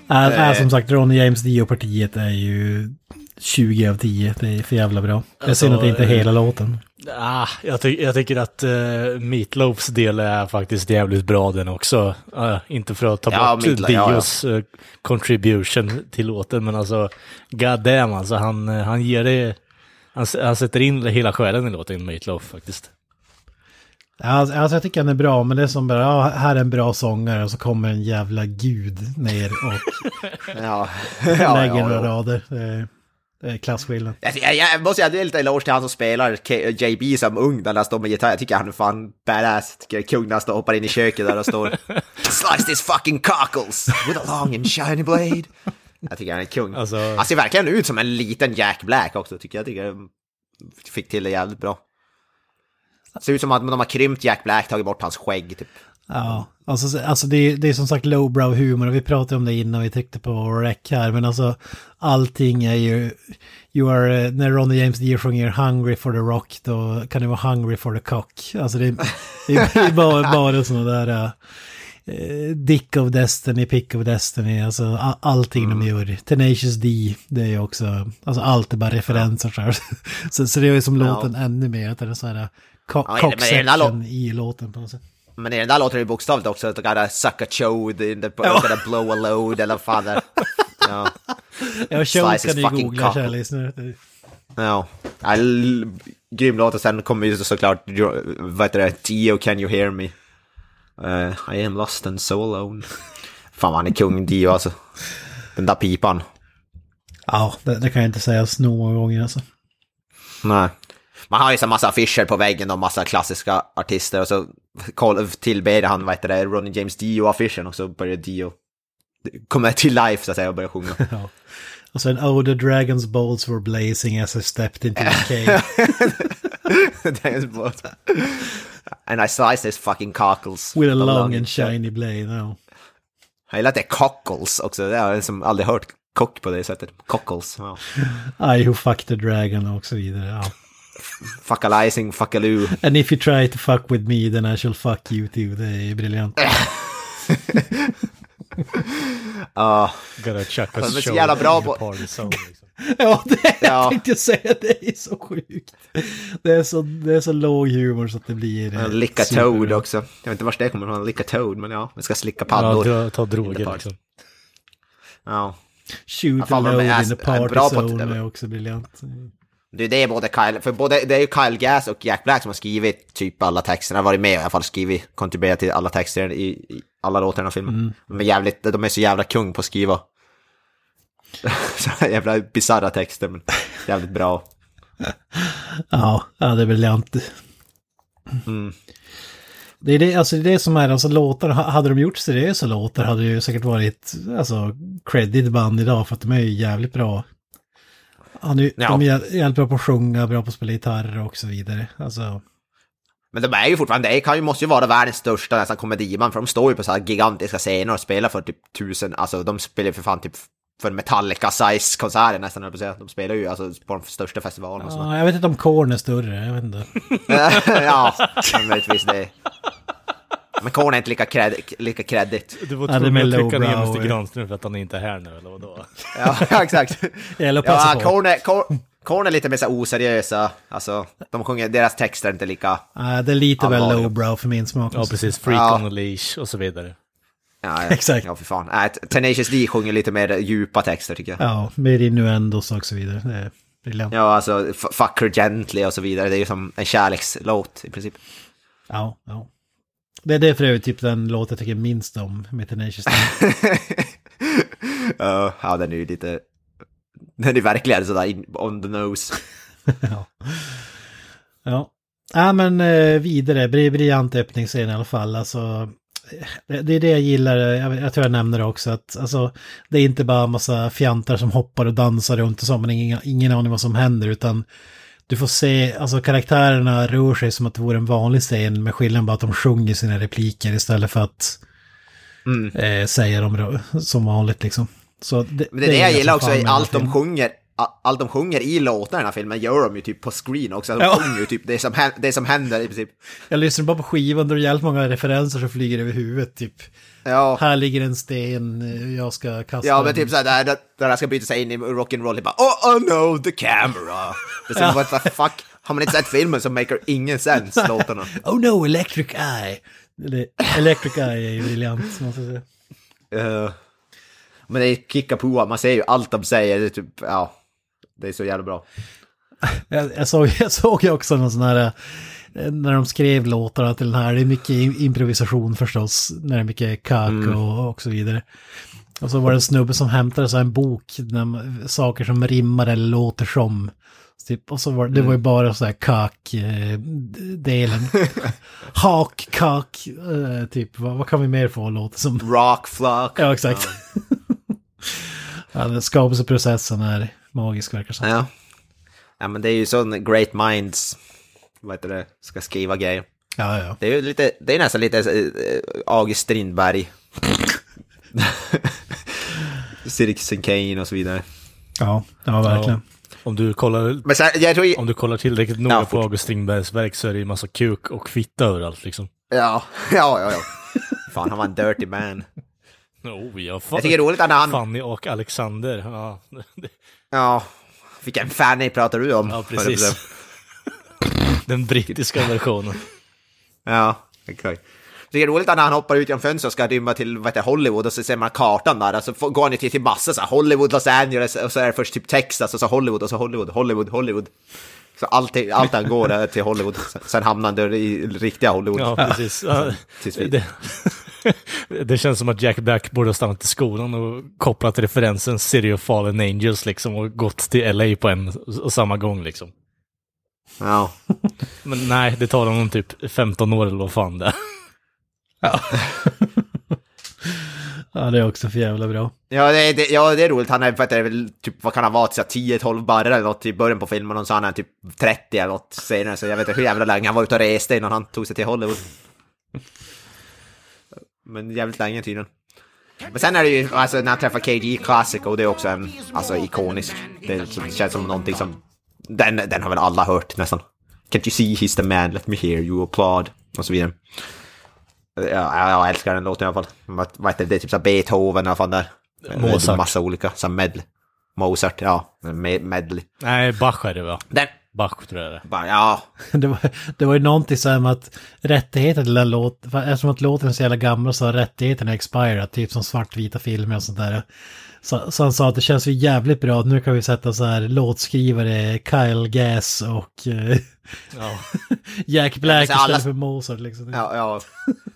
som sagt, Ronnie James Dio-partiet är ju 20 av 10. Det är för jävla bra. Jag synd att det inte är hela låten. Jag tycker att Meatloafs del är faktiskt jävligt bra den också. Inte för att ta bort Dios contribution till låten, men alltså goddamn, alltså han ger det, han sätter in hela själen i låten, Meatloaf, faktiskt. Alltså jag tycker han är bra, men det är som bara, här är en bra sångare, och så kommer en jävla gud ner och lägger några rader. Klassskillnad. Jag måste säga, det är lite eloge till han som spelar JB som ung, där han står med gitarr. Jag tycker han är fan badass. Kung när han står och hoppar in i köket där och står slice this fucking cockles with a long and shiny blade. Jag tycker han är kung. Han ser verkligen ut som en liten Jack Black också, tycker jag. Jag fick till det jävligt bra. Det ser ut som att de har krympt Jack Black, tagit bort hans skägg typ. Ja, alltså det är som sagt lowbrow humor, och vi pratade om det innan vi tyckte på Rec här, men alltså allting är ju, när Ronnie James Dio sjunger hungry for the rock, då kan det vara hungry for the cock. Alltså det är bara sådana där Dick of Destiny, Pick of Destiny, alltså allting de gör. Tenacious D, det är ju också, alltså allt är bara referenser så det är ju som låten ännu mer, att det är sådär cock-section i låten på något sätt. Men i den där låter det bokstavligt också, att gotta suck a chode, gotta blow a load, eller fan där. Ja, chode kan du googla kärleks nu. Ja, grym låt, och sen kommer ju såklart, vad heter det, Dio, Can You Hear Me? I am lost and so alone. Fan, han är kung Dio alltså. Den där pipan. Ja, det kan jag inte säga så många gånger alltså. Nej. Man har ju så massa affischer på väggen och massa klassiska artister, och så tillber han, vad heter det, Ronnie James Dio-affischen, och så börjar Dio komma till life så att säga och börja sjunga. Ja. Och sen, oh, the dragon's bolts were blazing as I stepped into the cave. Dragon's bolts. And I sliced his fucking cockles. With a long and shiny blade, no. Jag gillar att det är cockles också, det har jag som aldrig hört kock på det sättet. Cockles, ja. I who fucked the dragon och så vidare, ja. Fuckalizing, fuckaloo. And if you try to fuck with me then I shall fuck you too. Det är briljant. Gotta chuck us show. Jävla bra på... ja, det ja. Tänkte jag säga, det är så sjukt. Det är så low humor så att det blir... Licka toad också. Jag vet inte vart det kommer från, licka toad, men ja, vi ska slicka paddor. Ja, ta droger liksom. Ja. Shoot a load in the party zone är också briljant. Det är både Kyle, för det är ju Kyle Gass och Jack Black som har skrivit typ alla texterna, varit med i alla fall, skrivit, kontribuerat till alla texter i alla låtarna och filmen. Mm. De är så jävla kung på att skriva så jävla bizarra texter, men jävligt bra. Ja, det är briljant. Mm. Det är det som är, alltså låtar, hade de gjort seriösa låtar hade det ju säkert varit alltså credit band idag, för att de är ju jävligt bra. De är jävligt bra på att sjunga, bra på att spela gitarr och så vidare. Alltså. Men de är ju fortfarande, det måste ju vara världens största nästan komediman, för de står ju på så här gigantiska scener och spelar för typ 1000, alltså de spelar för fan typ för Metallica-size-konserter nästan, de spelar ju alltså på de största festivalen. Ja, jag vet inte om Korn är större, jag vet inte. Ja, möjligtvis det. Men Korn är inte lika kredit. Du var tvungen att trycka ner Mr. Granström för att han inte är här nu, eller vadå? Ja, exakt. Ja, Korn är lite mer så oseriösa. Alltså, de sjunger, deras texter är inte lika... det är lite väl lowbrow för min smak. Ja, precis. Freak on a leash och så vidare. Ja, exakt. Ja, för fan. Tenacious D sjunger lite mer djupa texter, tycker jag. Ja, mer innuendos och så vidare. Det är brilliant. Ja, alltså, fuck her gently och så vidare. Det är ju som en kärlekslåt, i princip. Ja. Det är det för övrigt typ den låt jag tycker minst om med Tenacious D. Ja, den är ju lite... Den är verkligen sådär on the nose. Ja, men vidare. Briljant öppningsscen i alla fall. Alltså, det är det jag gillar. Jag tror jag nämner det också. Att, alltså, det är inte bara en massa fjantar som hoppar och dansar runt och så. Men ingen aning vad som händer, utan... Du får se, alltså karaktärerna rör sig som att det vore en vanlig scen, med skillnaden bara att de sjunger sina repliker istället för att säga dem som vanligt liksom. Så det jag gillar också är allt de sjunger i låtarna i den här filmen gör de ju typ på screen också. De sjunger ju typ det som händer i princip. Jag lyssnar bara på skivan, det är jävligt många referenser som flyger över huvudet typ. Ja. Här ligger en sten, jag ska kasta. Ja, men typ så här, där ska byta sig in i rock and roll, bara oh no, the camera. Det är som what the fuck. Har man inte sett filmen som maker ingen sens låtarna. Oh no, electric eye. Electric eye är ju briljant, måste jag säga. Men det är Kickapoo, man ser ju allt de säger, det är typ, ja, det är så jävla bra. Jag såg också någon sån här, när de skrev låtarna till den här, det är mycket improvisation förstås, när det är mycket kack och så vidare. Och så var det en snubbe som hämtade så en bok, saker som rimmar eller låter som, typ, och så var det var ju bara så här kack-delen. Hak-kack, typ, vad kan vi mer få låta som? Rock-flock. Ja, exakt. Ja, skapelseprocessen är magisk, verkar så. Ja, men det är ju sån great minds, vad heter det, ska skriva grejer. Ja. Det är ju lite, det är nästan lite August Strindberg. Citizen Kane och så vidare. Ja, verkligen. Om du kollar tillräckligt noga på August Strindbergs verk så är det ju massa kuk och fitta överallt liksom. Ja. Fan, han var en dirty man. Jag tycker det är roligt att han... Fanny och Alexander. Ja, vilken Fanny pratar du om? Ja, precis. Den brittiska versionen. Ja, okej. Det är roligt att när han hoppar ut genom fönstret och ska rymma till Hollywood, och så ser man kartan där, och så går han ju till massa så här, Hollywood, Los Angeles, och så är det först typ Texas, och så Hollywood, Hollywood. Så allt han går där till Hollywood, sen hamnar han i riktiga Hollywood. Ja, precis. Det känns som att Jack Black borde ha stannat i skolan och kopplat referensen City of Fallen Angels liksom, och gått till LA på en och samma gång liksom. Ja. Men nej, det tar honom typ 15 år eller vad fan det. Ja. Ja, det är också för jävla bra. Ja, det är roligt. Han är, för att det är väl, typ, vad kan han vara, 10-12 barre eller något i början på filmen, och så han är typ 30 eller något senare, så jag vet inte hur jävla länge han var ute och reste innan han tog sig till Hollywood. Men jävligt länge tydligen. Men sen är det ju, alltså, när han träffar KG Classic, och det är också en, alltså, ikonisk. Det känns som någonting som den har väl alla hört nästan. Can't you see he's the man, let me hear you applaud, och så vidare. Jag älskar den låten i alla fall. Det är typ så Beethoven och fan där. Mozart. Massa olika, så medley. Mozart, ja. Medley. Nej, Bach är det va? Bach tror jag det. Ja. Det var ju någonting så här med att rättigheten till den låten, eftersom att låten är så jävla gammal så har rättigheten expirat, typ som svartvita filmer och sånt där. Så han sa att det känns ju jävligt bra att nu kan vi sätta så här låtskrivare Kyle Gass och ja. Jack Black istället för Mozart liksom. Ja.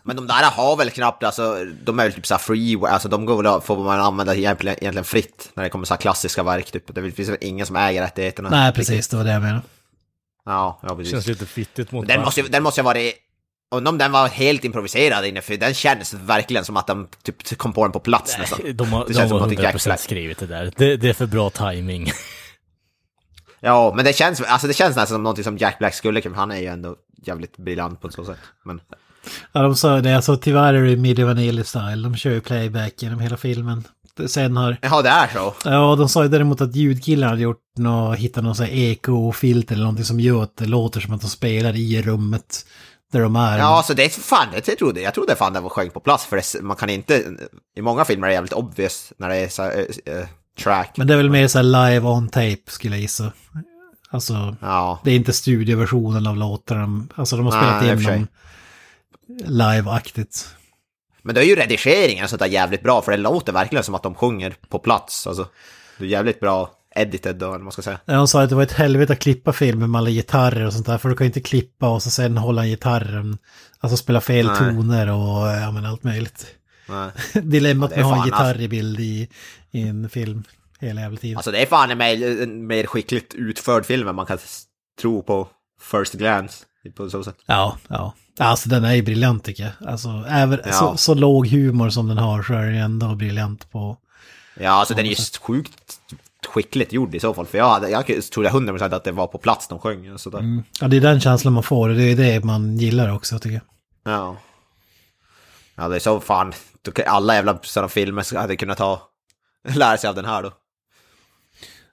Men de där har väl knappt, alltså, de är väl typ så här freeware, alltså de går väl, får man använda egentligen fritt när det kommer så här klassiska verk typ. Det finns väl ingen som äger rättigheterna. Nej, precis, det var det jag menar. Ja, precis. Det känns lite fittigt mot den måste vara det. Och om den var helt improviserad inne, för den känns verkligen som att de typ kom på den på plats. Nej, nästan. De har 100% skrivit det där. Det är för bra timing. Ja, men det känns nästan som någonting som Jack Black skulle, för han är ju ändå jävligt briljant på ett så sätt. Men... Ja, de sa det. Alltså, tyvärr är det Midi Vanilli style. De kör ju playback genom hela filmen. Sen har... Ja, det är så. Ja, de sa ju däremot att ljudkillarna hade gjort hittat någon sån här ekofilter eller någonting som gör att det låter som att de spelar i rummet. Ja, så det är fan, jag trodde fan det var skönt på plats, för man kan inte, i många filmer är det jävligt obvious när det är så track. Men det är väl mer så live on tape skulle jag gissa. Alltså, ja. Det är inte studioversionen av låtarna, alltså de har spelat in dem live-aktigt. Men det är ju redigeringen sånt där jävligt bra, för det låter verkligen som att de sjunger på plats, alltså det är jävligt bra. Edited då, eller vad ska jag säga. Ja, han sa att det var ett helvete att klippa filmer med alla gitarrer och sånt där, för du kan inte klippa och så sen hålla gitarren, alltså spela fel toner och ja, men allt möjligt. Nej. Dilemmat med att ha en gitarrbild i en film hela jävla tiden. Alltså det är fan en mer skickligt utförd film än man kan tro på first glance på så sätt. Ja. Alltså den är ju briljant tycker jag. Alltså så låg humor som den har så är den ändå briljant på. Ja, alltså den är just sjukt skickligt gjord i så fall, för jag trodde 100% att det var på plats de sjöng så där. Mm. Ja, det är den känslan man får, och det är det man gillar också tycker jag. Ja, det är så fan, alla jävla sådana filmer hade kunnat lära sig av den här då.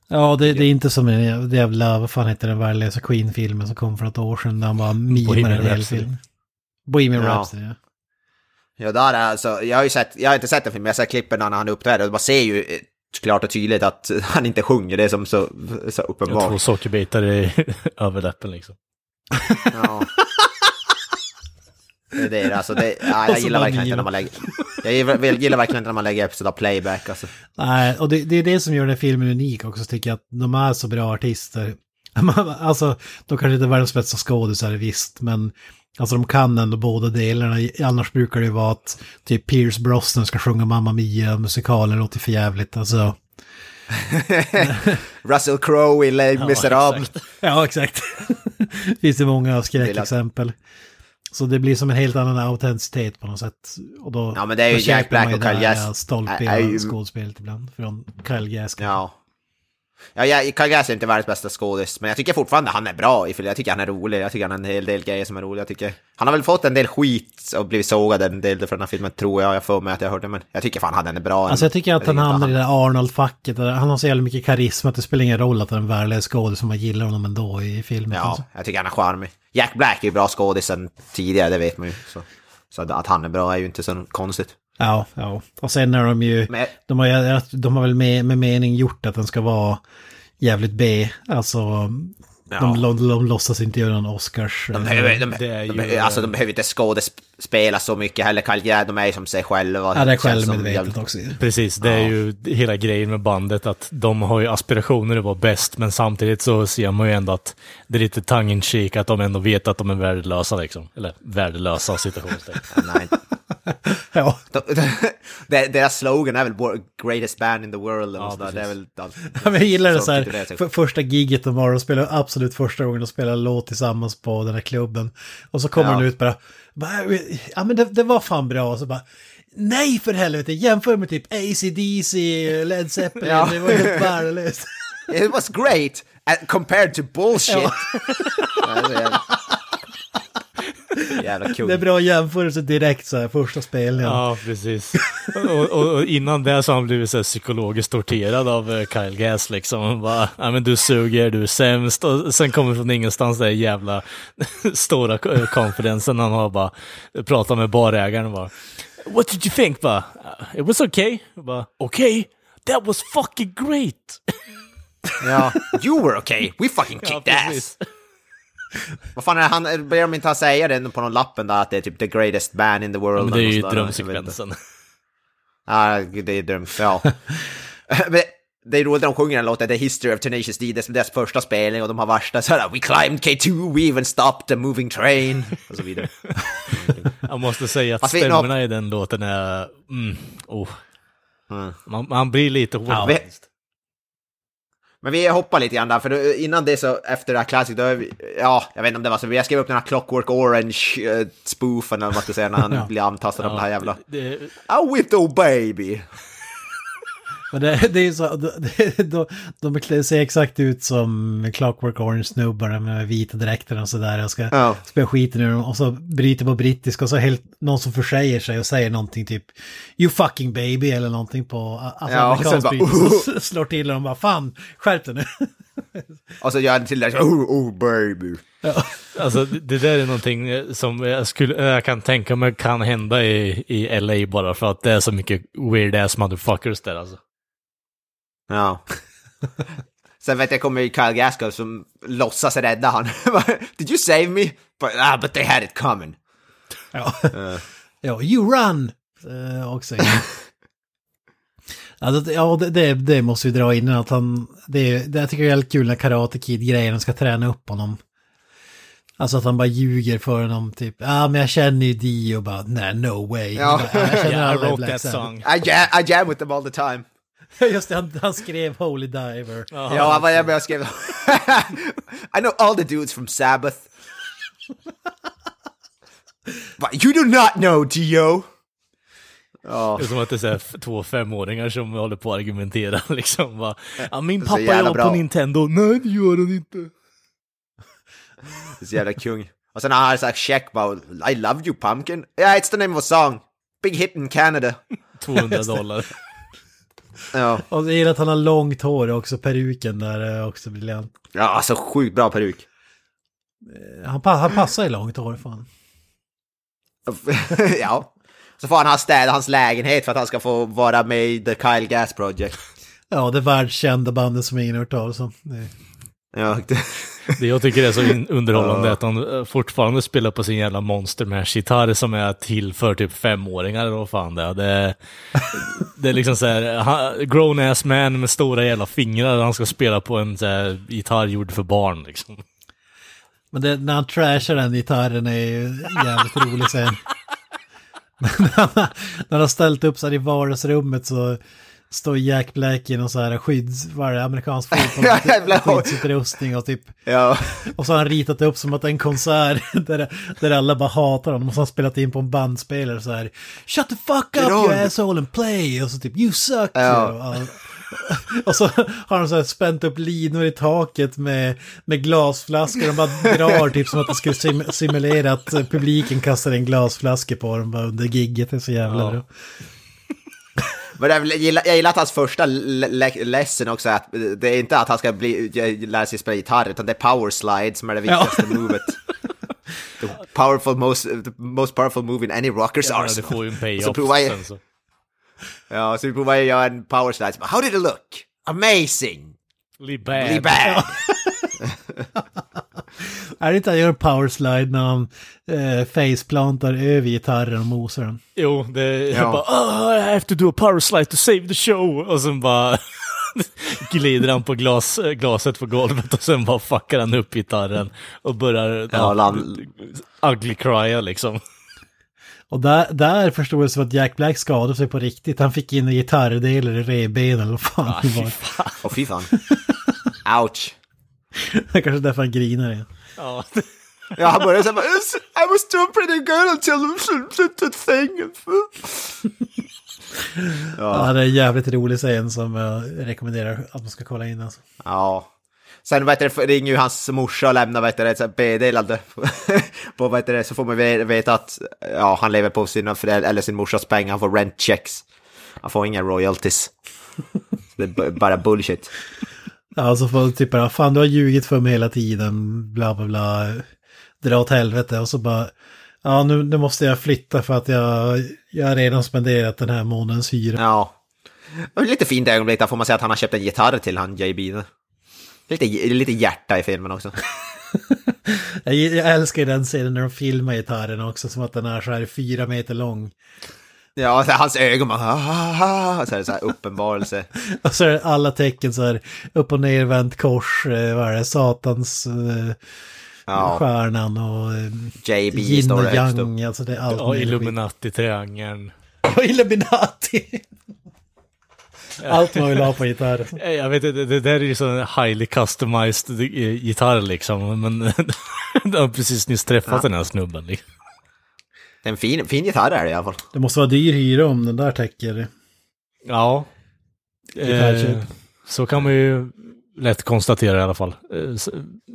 Ja, det är inte som en jävla, vad fan heter den värdelösa Queen-filmen som kom för ett år sedan där han bara mimade en hel film. Bohemian Rhapsody, ja. Ja, där är alltså, jag har inte sett den filmen, jag ser klippen när han uppträder och bara ser ju klart och tydligt att han inte sjunger, det är som så uppenbart. Jag tror sockerbitar i överläppen liksom. Ja. Det är alltså det. Ja, jag gillar verkligen inte när man lägger. Upp sådär playback alltså. Nej, och det är det som gör den filmen unik också tycker jag, att de är så bra artister. Alltså de kanske inte är världens bästa skådespelare visst, men alltså de kan ändå båda delarna, annars brukar det vara att typ Pierce Brosnan ska sjunga Mamma Mia musikalen, låter för jävligt alltså. Russell Crowe i Les Misérables. Ja, exakt. Finns det många skräckexempel. Så det blir som en helt annan autenticitet på något sätt, och då. Ja, men det är ju Jack Black och Kyle Gass stolpe skådespelet ibland från Kyle Gass. Ja, Carl Gass är inte världens bästa skådis, men jag tycker fortfarande han är bra i filmen. Jag tycker han är rolig, jag tycker han har en hel del grejer som är roliga. Han har väl fått en del skit och blivit sågad en del från den här filmen, tror jag. Jag får med att jag hörde, men jag tycker fan han är bra. Alltså jag tycker att han hamnar i det där Arnold-facket. Han har så jävla mycket karisma att det spelar ingen roll att han är en värdelös skådis som man gillar honom ändå i filmen. Ja, alltså. Jag tycker han är charmig. Jack Black är ju bra skådis sen tidigare, det vet man ju. Så att han är bra är ju inte så konstigt. Ja. Och sen har de ju... De har väl med mening gjort att den ska vara jävligt B. Alltså De låtsas inte göra någon Oscars. De behöver inte skådespela så mycket heller. De är som sig själva. Ja, det är självmedvetet också. Precis, det är ju hela grejen med bandet, att de har ju aspirationer att vara bäst, men samtidigt så ser man ju ändå att det är lite tongue-in-cheek, att de ändå vet att de är värdelösa liksom. Eller värdelösa situationer. Nej. Ja. Deras slogan är väl greatest band in the world. Ja, det är väl, jag gillar det så här, första giget de har, de spelar absolut första gången de spelar låt tillsammans på den här klubben, och så kommer de ut bara, men det var fan bra, och så bara, nej för helvete, jämför med typ AC/DC, Led Zeppelin, det var helt värdelöst. It was great compared to bullshit. Cool. Det är bra jämförelse direkt så här, första spelningen. Ja, precis. Och innan det så har han blivit så här psykologiskt torterad av Kyle Gass liksom. Bara, ja, men du suger, du är sämst. Och sen kommer från ingenstans den jävla stora konferensen. Han har bara pratat med barägaren och bara, what did you think? Bara, it was okay. Bara, okay, that was fucking great. Ja, you were okay. We fucking kicked ass. Vad fan är han, börjar de inte säga det på någon lappen där, att det är typ the greatest band in the world? Men det är ju drömsekvensen. Det är drömsekvensen, Det är roligt när de sjunger en låt, det är History of Tenacious D, det är deras första spelning, och de har värsta såhär, we climbed K2, we even stopped a moving train, och så vidare. Jag måste säga att stämmorna i den låten är man blir lite hård. Men vi hoppar lite grann där, för innan det så, efter det här classic, jag vet inte om det var så, jag skrev upp den här Clockwork Orange spoofen, eller vad man ska säga, när han blir antastad av den här jävla I whipped old baby. Men det är ju så, de ser exakt ut som Clockwork Orange snubbar med vita dräkter och sådär, jag ska spela skiten ur dem, och så bryter på brittiska, och så helt, någon som försäger sig och säger någonting typ you fucking baby eller någonting på amerikansk brittisk, slår till och de bara, fan, skärp dig nu. Och så gör det till där, oh baby. Ja. Alltså det där är någonting som jag kan tänka mig kan hända i LA, bara för att det är så mycket weird ass motherfuckers där alltså. Ja. Sen vet jag kommer ju Kyle Gaskell som låtsas rädda han. Did you save me? But they had it coming. Ja. You run! Också. Alltså, det måste vi dra in, att han, det jag tycker är helt kul när Karate Kid-grejen ska träna upp honom. Alltså att han bara ljuger för honom, typ, men jag känner ju Dio, och bara, nej, no way. Ja. Bara, jag känner alla i Black Sabbath. I jam with them all the time. Just det, han skrev Holy Diver. Ja, vad jag skrev. I know all the dudes from Sabbath. But you do not know Dio. Det är som att det är här, 2 5-åringar som håller på att argumentera liksom, va? Min pappa jobbar på Nintendo. Nej, det gör han inte. Det är så jävla kung. Och sen har han sagt check about I love you pumpkin. Yeah, it's the name of a song. Big hit in Canada. $200. Ja. Och det är att han har långt hår också, peruken där är också briljant. Ja, alltså sjukt bra peruk. Han passar i långt hår, fan. Ja. Så får han städa hans lägenhet för att han ska få vara med i The Kyle Gass Project. Ja, det världskända bandet som ingen hört talas om. Ja, det jag tycker är så underhållande att han fortfarande spelar på sin jävla Monster Mash-gitarr som är till för typ 5-åringar och fan det är liksom så här grown ass man med stora jävla fingrar, han ska spela på en så här gitarr gjord för barn liksom. Men det, när han trashar den gitarren är ju jävligt rolig sen. När han ställt upp så här i vardagsrummet, så står Jack Black i någon så här amerikansk skyddsutrustning och typ. Ja. Och så har han ritat upp som att en konsert där alla bara hatar honom, och så har han spelat in på en bandspelare så här, shut the fuck up you asshole and play, och så typ you suck. Ja. Och så har de så här spänt upp linor i taket med glasflaskor, de bara drar typ som att de skulle simulera att publiken kastar en glasflaska på dem under gigget, är så jävla Men jag gillar att hans första lesson också är att det är inte att han ska lära sig spela gitarr, utan det är power slide som är det viktigaste movet. The most powerful move in any rockers arsenal. Det får ju en payoff sen så. Ja, så vi provar ju en power slide. How did it look? Amazing! Lee bad. Är det inte att han gör powerslide när han faceplantar över gitarren och mosar den? Jo, det är bara I have to do a powerslide to save the show. Och sen bara glider han på glaset på golvet och sen bara fuckar han upp gitarren och börjar ugly crya liksom. Och där förstod jag att Jack Black skadade sig på riktigt. Han fick in en gitarrdel i revbenen eller vad fan det var. Åh fy fan. Ouch. Det är kanske därför han grinar igen. Ja. Ja, han började säga I was doing pretty good until the thing. Ja, det är en jävligt rolig scen som jag rekommenderar att man ska kolla in. Alltså. Ja. Sen ringer ju hans morsa och lämnar ett meddelande på så får man veta att han lever på sina föräldrar eller sin morsas pengar. Han får rent checks. Han får inga royalties. Det är bara bullshit. Ja, så får typ bara, fan du har ljugit för mig hela tiden, bla bla bla, dra åt helvete. Och så bara, ja nu måste jag flytta för att jag har redan spenderat den här månadens hyra. Ja, och lite fint ögonblick där får man säga att han har köpt en gitarr till han, JB. Lite hjärta i filmen också. jag älskar den scenen när de filmar gitarren också, som att den är så här 4 meter lång. Ja, så hans ögon bara så här uppenbarelse. Och så är alla tecken så här upp och ner vänt kors, vad är det, satans stjärnan och JB Yin och Yang, alltså det är allt. Ja, Illuminati-triangeln. Ja, Illuminati. Allt man vill ha på gitarr. Jag vet inte, det där är ju sån highly customized gitarr liksom, men de har precis nyss träffat den här snubben liksom. En fin gitarr är det i alla fall. Det måste vara dyr hyra om den där täcker. Ja. Så kan man ju lätt konstatera i alla fall.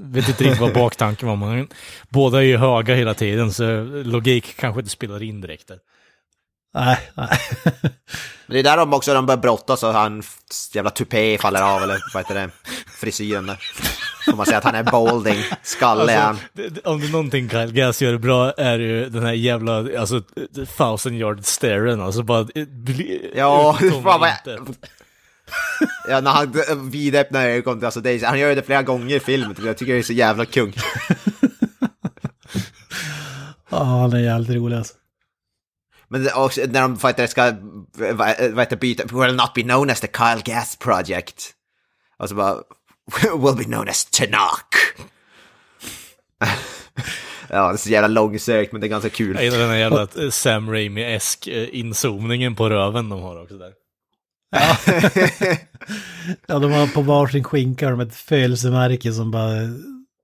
Vet inte riktigt vad baktanken var. Båda är ju höga hela tiden, så logik kanske inte spelar in direkt där. Nej. Men det är där de också de börjar brotta, så han jävla tupé faller av, eller vad heter det? Frisyren där. Om man säger att han är balding, skallig alltså, om det är någonting Kyle Gass gör bra är det ju den här jävla alltså 1000-yard-staren alltså bara ja, när han vidöppnar ögonen alltså, han gör det flera gånger i filmen. Jag tycker det är så jävla kung. Han är jävligt rolig alltså. Men när de ska byta, will not be known as the Kyle Gass Project. Alltså bara will be known as Tenak. Ja, det är så jävla långsökt, men det är ganska kul. Jag gillar den här jävla Sam Raimi-esk inzoomningen på röven de har också där. Ja, ja de har på varsin skinka med ett födelsemärke som bara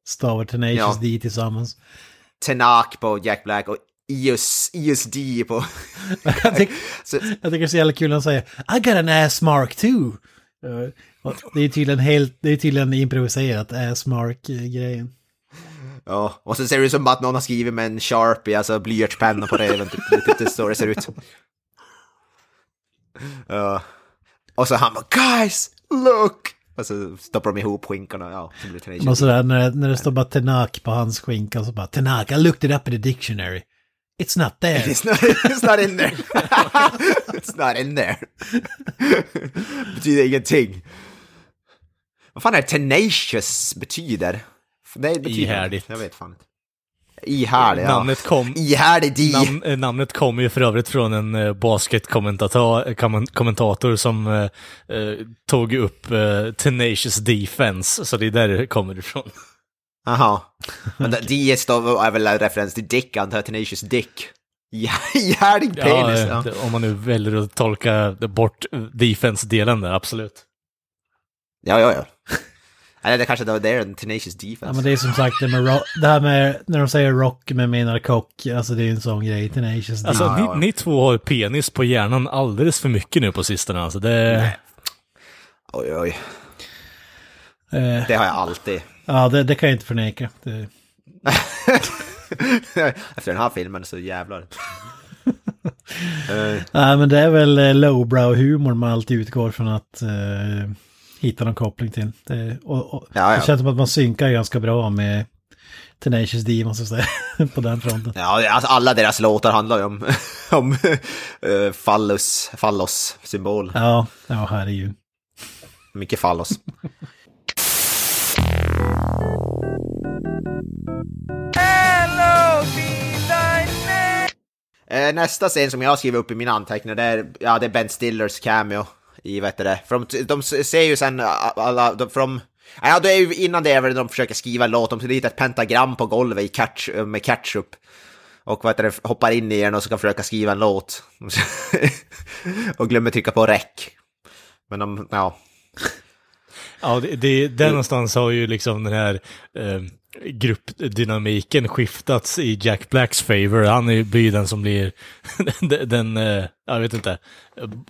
stavar Tenacious D tillsammans. Tenak på Jack Black och ESD på... jag tycker det är så jävla kul att säga I got an ass mark too. Det är tydligen improviserat assmark-grejen. Ja, och så ser det ut som att någon har skrivit med en Sharpie, alltså blyertspenna på det. Det står det ser ut. Och så han bara, guys, look! Och så stoppar de ihop skinkorna. Ja, så blir det och sådär, när det står bara Tenak på hans skinka, så bara, Tenak, I looked it up in the dictionary. It's not there. It's not in there. It's not in there. Betyder ingenting. Vad fan är tenacious betyder? Det betyder ihärdigt. Jag vet fan inte. Ihärdigt, ja. Namnet kom ju för övrigt från en basketkommentator som tog upp tenacious defense. Så det är där det kommer ifrån. Jaha, men det står väl en referens till Dick, antar jag, Tenacious Dick. Järdig penis. Ja, om man nu väljer att tolka bort defense-delen där, absolut. Ja. Eller det kanske det är en Tenacious Defense. Ja, men det är som sagt det här med när de säger rock med menar kock, alltså det är ju en sån grej, Tenacious Defense. Alltså ni två har penis på hjärnan alldeles för mycket nu på sistone, alltså det... Nej. Oj. Det har jag alltid. Ja, det kan jag inte förneka. Det... Efter den här filmen så jävlar. Nej, men det är väl lowbrow-humor man alltid utgår från att hitta någon koppling till. Det känns som att man synkar ganska bra med Tenacious D, måste jag säga, på den fronten. Ja, alltså alla deras låtar handlar ju om fallos-symbol. Ja, herregud. Mycket fallos. Nästa scen som jag skriver upp i min anteckning, det är Ben Stillers cameo i, vet det, de ser ju sen alla från... Ja, det är ju innan det är väl de försöker skriva låt, de ritar ett pentagram på golvet i med ketchup och hoppar in i den och ska försöka skriva en låt och glömmer trycka på rec. Men de, ja. Ja, det någonstans har ju liksom den här gruppdynamiken skiftats i Jack Blacks favor. Han blir ju den som blir den jag vet inte,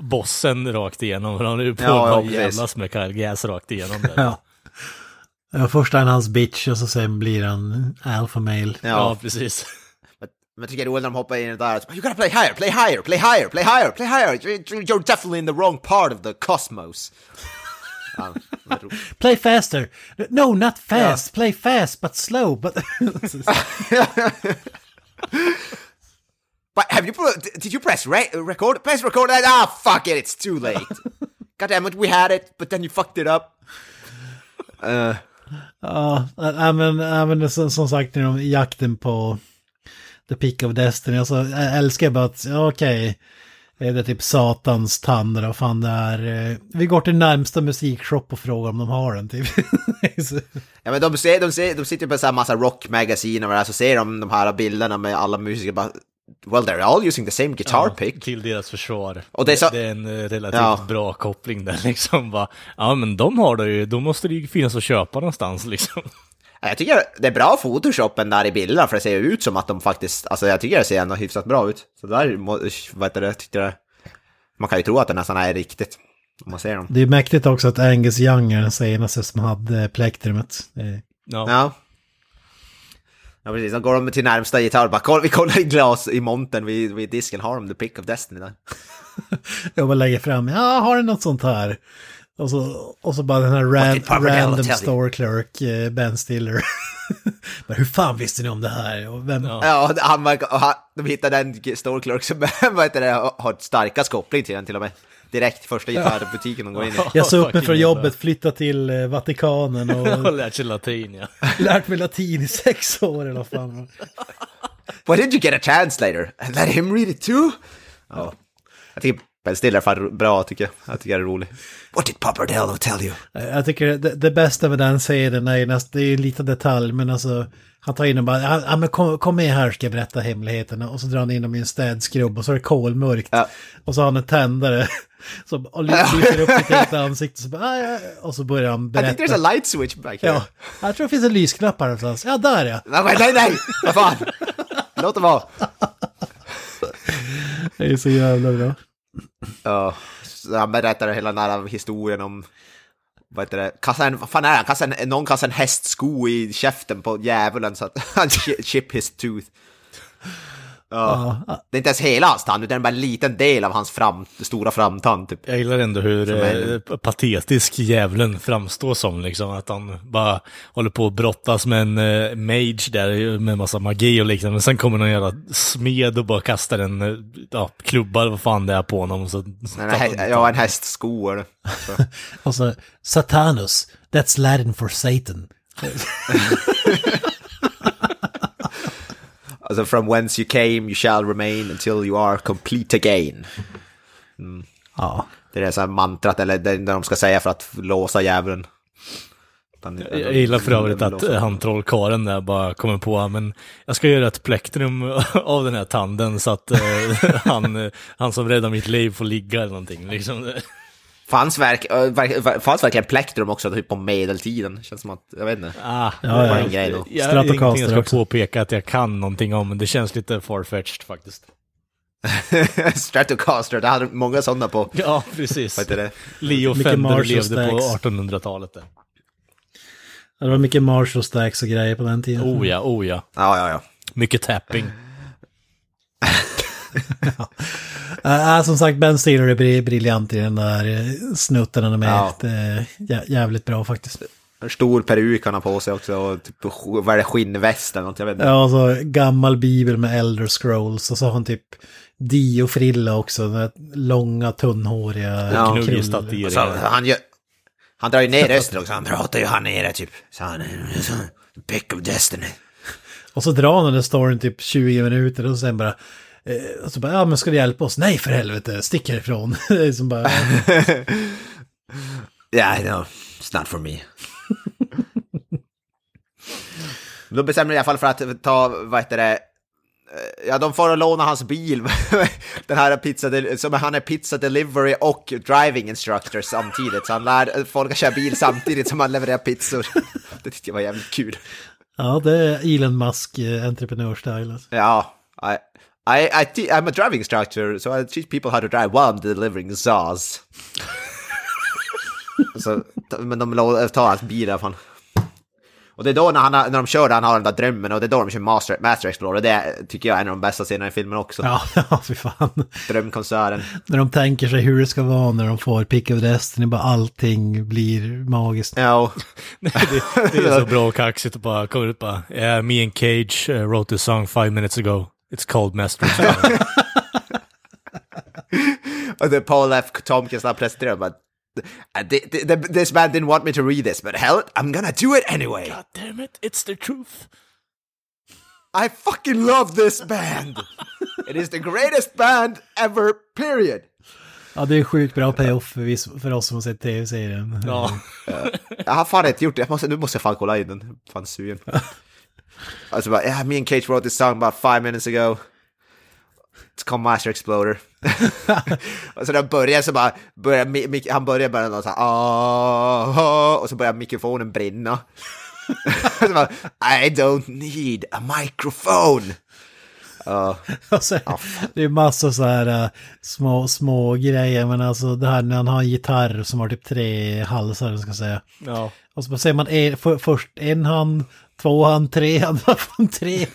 bossen rakt igenom. Han är ju på att jävlas med Kyle Gass rakt igenom där. Ja. Först är han hans bitch och så sen blir han alpha male. Ja, precis. Men jag tycker det är roligt när de hoppar in där. You gotta play higher, play higher, play higher, play higher, play higher. You're definitely in the wrong part of the cosmos. Play faster. No, not fast. Yeah. Play fast, but slow. But but have you did you press record? Press record. Ah, fuck it. It's too late. God damn it, we had it, but then you fucked it up. I mean, som sagt, i jakten på The Pick of Destiny. Alltså, jag älskar bara att okej. Det är typ satans tandra och fan där. Vi går till närmsta musikshop och frågar om de har den typ. Ja, men de sitter på så här massa rockmagasin och så ser de här bilderna med alla musiker bara, well, they're all using the same guitar pick. Till deras försvar. Och det är en relativt bra koppling där liksom. Bara, ja, men de har det ju. Då måste det ju finnas att köpa någonstans liksom. Jag tycker det är bra photoshopen där i bilderna, för det ser ut som att de faktiskt, alltså jag tycker det ser ändå hyfsat bra ut. Så där, man kan ju tro att den nästan är riktigt om man ser dem. Det är mäktigt också att Angus Young är den senaste som hade plektrumet. Ja, precis. Då går de till närmsta gitarr och bara, vi kollar i glas i monten vid disken, har de The Pick of Destiny där? Jag bara lägger fram, har det något sånt här? Och så bara den här random store clerk Ben Stiller. Men hur fan visste ni om det här? Och vem? Ja, de hittade en store clerk som har starka koppling till den till och med. Direkt första gitarrbutiken de går in i. Jag såg upp från jobbet, flytta till Vatikanen och lärt mig latin, Lärt mig latin i 6 år eller vad fan. Why did you get a translator? And let him read it too? Ja, jag tycker Ben Stiller är fan bra, tycker jag. Jag tycker det är roligt. What did Papadello tell you? Jag tycker det bästa med den serien det är en liten detalj, men alltså han tar in och bara, men kom med här, ska jag berätta hemligheterna. Och så drar han in dem i en städskrubb och så är det kolmörkt. Ja. Och så har han en tändare och lyser upp sitt helt ansikte och så, och så börjar han berätta. I think there's a light switch back here. Ja, jag tror det finns en lysknapp här någonstans. Ja, där ja. Nej, vad fan. Låt det vara. Det är så jävla bra. Han berättar hela den här historien om någon kastar en hästsko i käften på djävulen så att han chip his tooth. Det är inte ens hela hans tand, utan bara en liten del av hans stora framtand typ. Jag gillar ändå hur patetisk djävulen framstår som liksom, att han bara håller på att brottas med en mage där med massa magi och liknande, men sen kommer någon jävla smed och bara kastar en klubbar, vad fan det är på honom, så en hästsko eller så. Och så Satanus, that's Latin for Satan. Alltså, from whence you came, you shall remain until you are complete again. Det är så här mantrat, eller det de ska säga för att låsa djävulen. Jag gillar för övrigt att han trollkaren där bara kommer på, men jag ska göra ett plektrum av den här tanden så att han som räddar mitt liv får ligga eller någonting liksom. Fanns verkligen plektrum också typ på medeltiden, känns som att, jag vet inte. Det var en grej då. Jag ska påpeka att jag kan någonting om, men det känns lite farfetched faktiskt. Stratocaster, det hade många sådana på. Ja, precis. Leo Fender levde på 1800-talet där. Det var mycket Marshall Stacks och grejer på den tiden. Ja. Mycket tapping. Som sagt, Ben Stiller är briljant i den där snutten han är med. Jävligt bra faktiskt. En stor peruk han har på sig också, och typ, vad är det, skinnväst eller något, jag vet inte. Ja, så gammal bibel med Elder Scrolls, och så har han typ Dio-frilla också, den långa, tunnhåriga knuggistatyer. Han drar ju ner rösten också, han pratar ju här nere typ. Så han, Pick of Destiny. Och så drar han den storyn typ 20 minuter och sen bara... Och så bara, ja men ska du hjälpa oss? Nej för helvete, stick härifrån. Som bara... Yeah, no, it's not for me. Då bestämmer de i alla fall för att ta, vad heter det, ja, de får låna hans bil. Den här som han är pizza delivery och driving instructor samtidigt. Så han lär folk att köra bil samtidigt som han levererar pizzor. Det tyckte jag var jävligt kul. Ja, det är Elon Musk entreprenörstyle. Alltså. Ja, I'm a driving instructor, so I teach people how to drive while I'm delivering sauce. Så, men de tar hans bil i alla fall. Och det är då när de kör, han har den där drömmen, och det är då de kör Master Exploder. Det tycker jag är en av de bästa scenerna i filmen också. Ja, för fan. Drömkonserten. När de tänker sig hur det ska vara när de får Pick of Destiny, bara allting blir magiskt. Ja. det är så bra och kaxigt och bara kommer ut bara, yeah, me and Cage wrote this song 5 minutes ago. It's called Master Exploder. Och det är Paul F. Tompkins när han presenterar bara, this man didn't want me to read this, but hell, I'm gonna do it anyway. God damn it, it's the truth. I fucking love this band. It is the greatest band ever, period. Ja, det är sjukt bra payoff för oss som har sett tv-serien. Ja. Jag har fan inte gjort det. Nu måste jag fan kolla in den. Fan sugen. Alltså bara, yeah, me and Cage wrote this song about 5 minutes ago. It's called Master Exploder. Och så när han börjar så bara... Han börjar någon så här... Och så börjar mikrofonen brinna. Så bara, I don't need a microphone. Alltså, det är massor så här små grejer. Men alltså det här när han har en gitarr som har typ 3 halsar, ska jag säga. Ja. Och så säger man först en hand... 2 hand, 3 hand, 3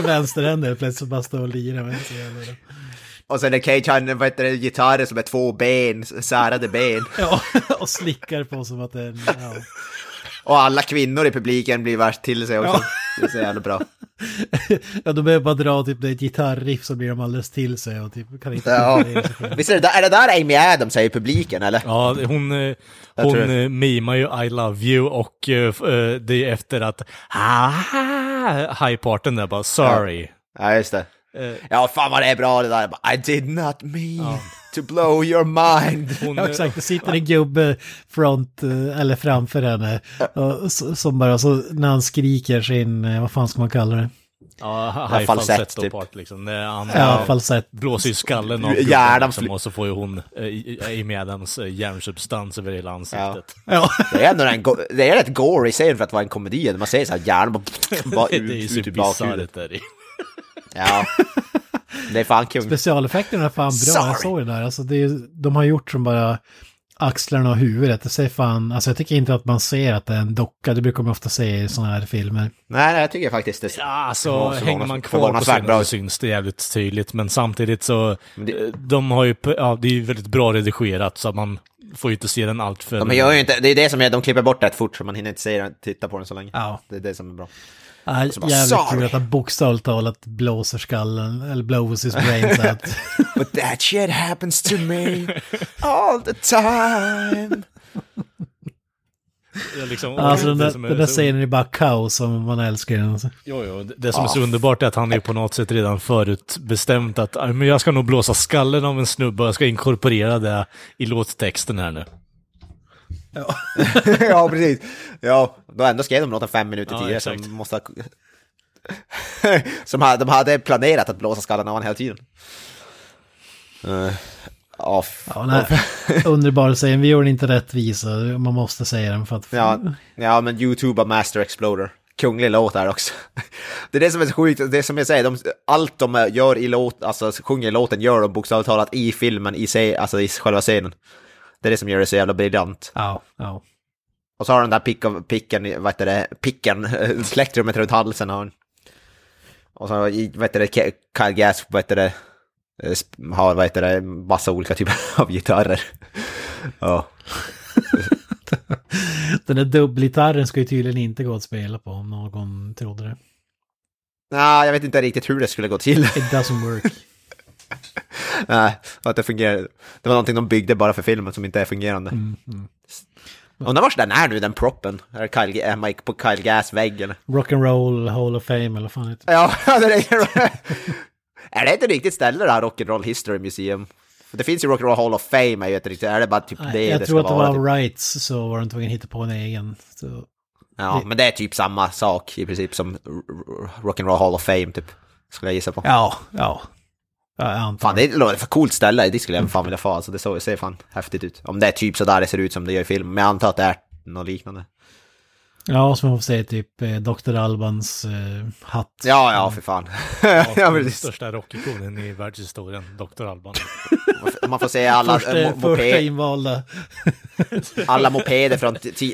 vänsterhänder plötsligt bara står och lirar med sig. Och sen är Cage, han vet det, gitarren som är 2 ben, särade ben. Ja, och slickar på som att det är... Ja. Och alla kvinnor i publiken blir värst till sig också. Ja. Det är så jävla bra. Ja, de behöver bara dra typ ett gitarriff så blir de alldeles till sig och typ kan inte... Ja. Visst är det där Amy Adams är i publiken, eller? Ja, hon mimar ju I love you och det är efter att high-parten där bara, sorry. Ja, just det. Ja, fan vad det är bra det där. I did not mean to blow your mind. Ja, exakt, det sitter en gubbe framför henne och som bara, så när han skriker sin, vad fan ska man kalla det? Ja, high falsett typ. Part, liksom. Han blåser i skallen av gubben liksom, och så får ju hon Amy Adams hjärnsubstans över hela ansiktet. Ja. Det är rätt gory scen för att vara en komedi. Man säger såhär, hjärnan bara ut i bakhuvudet. Ja, det är fan kul. Specialeffekterna är fan bra, jag såg det där. Alltså det är, de har gjort som bara axlarna och huvudet. Det ser fan, alltså jag tycker inte att man ser att det är en docka. Det brukar man ofta se i sådana här filmer. Nej, jag tycker faktiskt det. Ja, alltså hänger man kvar på scenen så syns det jävligt tydligt. Men samtidigt så, de har ju, ja, det är ju väldigt bra redigerat så att man får ju inte se den allt för... De gör ju inte, det är det som är, de klipper bort rätt fort så man hinner inte se den, titta på den så länge. Ja. Det är det som är bra. Nej, jävligt kul att han bokstavtalet blåser skallen, eller blows his brains out. But that shit happens to me all the time. Liksom, alltså den där scenen är bara kaos som man älskar. Alltså. Jo, det som är så underbart är att han är på något sätt redan förutbestämt att men jag ska nog blåsa skallen av en snubbe och jag ska inkorporera det i låttexten här nu. Ja. Ja, precis. Ja, då ändå skrev de låten 5 minuter tidigare som måste som de hade planerat att blåsa skallen av hela tiden. Underbar att säga, vi gör den inte rättvisa, man måste säga den för att... Ja, men YouTube av Master Exploder. Kunglig låt här också. Det är det som är så sjukt, det som jag säger, allt de gör i låten, alltså sjunger låten, gör de bokstavligt talat i filmen, i sig, alltså i själva scenen. Det är det som gör det så jävla briljant. Ja. Och så har den där picken, plektrumet runt halsen. Och så Kyle Gass har massa olika typer av gitarrer. Ja. Den där dubbelgitarren ska ju tydligen inte gå att spela på om någon trodde det. Nej, jag vet inte riktigt hur det skulle gå till. It doesn't work. Nej, att det fungerar. Det var någonting de byggde bara för filmen som inte är fungerande. Undrar vars den är nu, den proppen. Är Kyle, Mike på Kyle Gass vägg eller? Rock and Roll Hall of Fame eller fan inte. Ja, är det inte riktigt ställe där, Rock and Roll History Museum? För det finns ju Rock and Roll Hall of Fame, jag vet, är det bara typ det. Jag det tror ska att det var typ. Rights, så var de tvungen att hitta på en egen. Så. Ja, det... men det är typ samma sak i princip som Rock and Roll Hall of Fame typ. Skulle jag gissa på. Ja. Fan, det är ett för coolt ställe, det skulle jag fan vilja få, alltså det ser fan häftigt ut. Om det är typ så där det ser ut som det gör i film, men jag antar att det är något liknande. Ja, som man får säga typ Dr. Albans hatt. Ja, för fan. Ja, den största rockikonen i världshistorien, Dr. Alban. Man får säga alla första invalda. Alla mopeder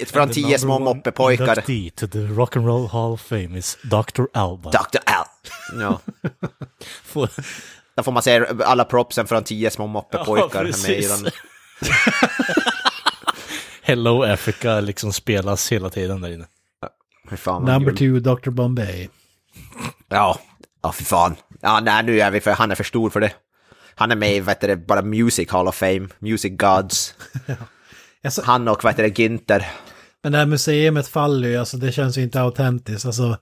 från 10 små moppepojkar. To the Rock and Roll Hall of Fame is Dr. Alban. Dr. Al. Ja. Där får man se alla propsen från 10 små moppepojkar. Ja, precis. Hello Africa liksom spelas hela tiden där inne. Ja, fan, Number 2, Dr. Bombay. Ja, för fan. Ja, nej, nu är vi för, han är för stor för det. Han är med i, vet du, bara Music Hall of Fame, Music Gods. Ja. Han och, vet du, Günther. Men det här museumet faller ju, alltså det känns ju inte autentiskt. Alltså,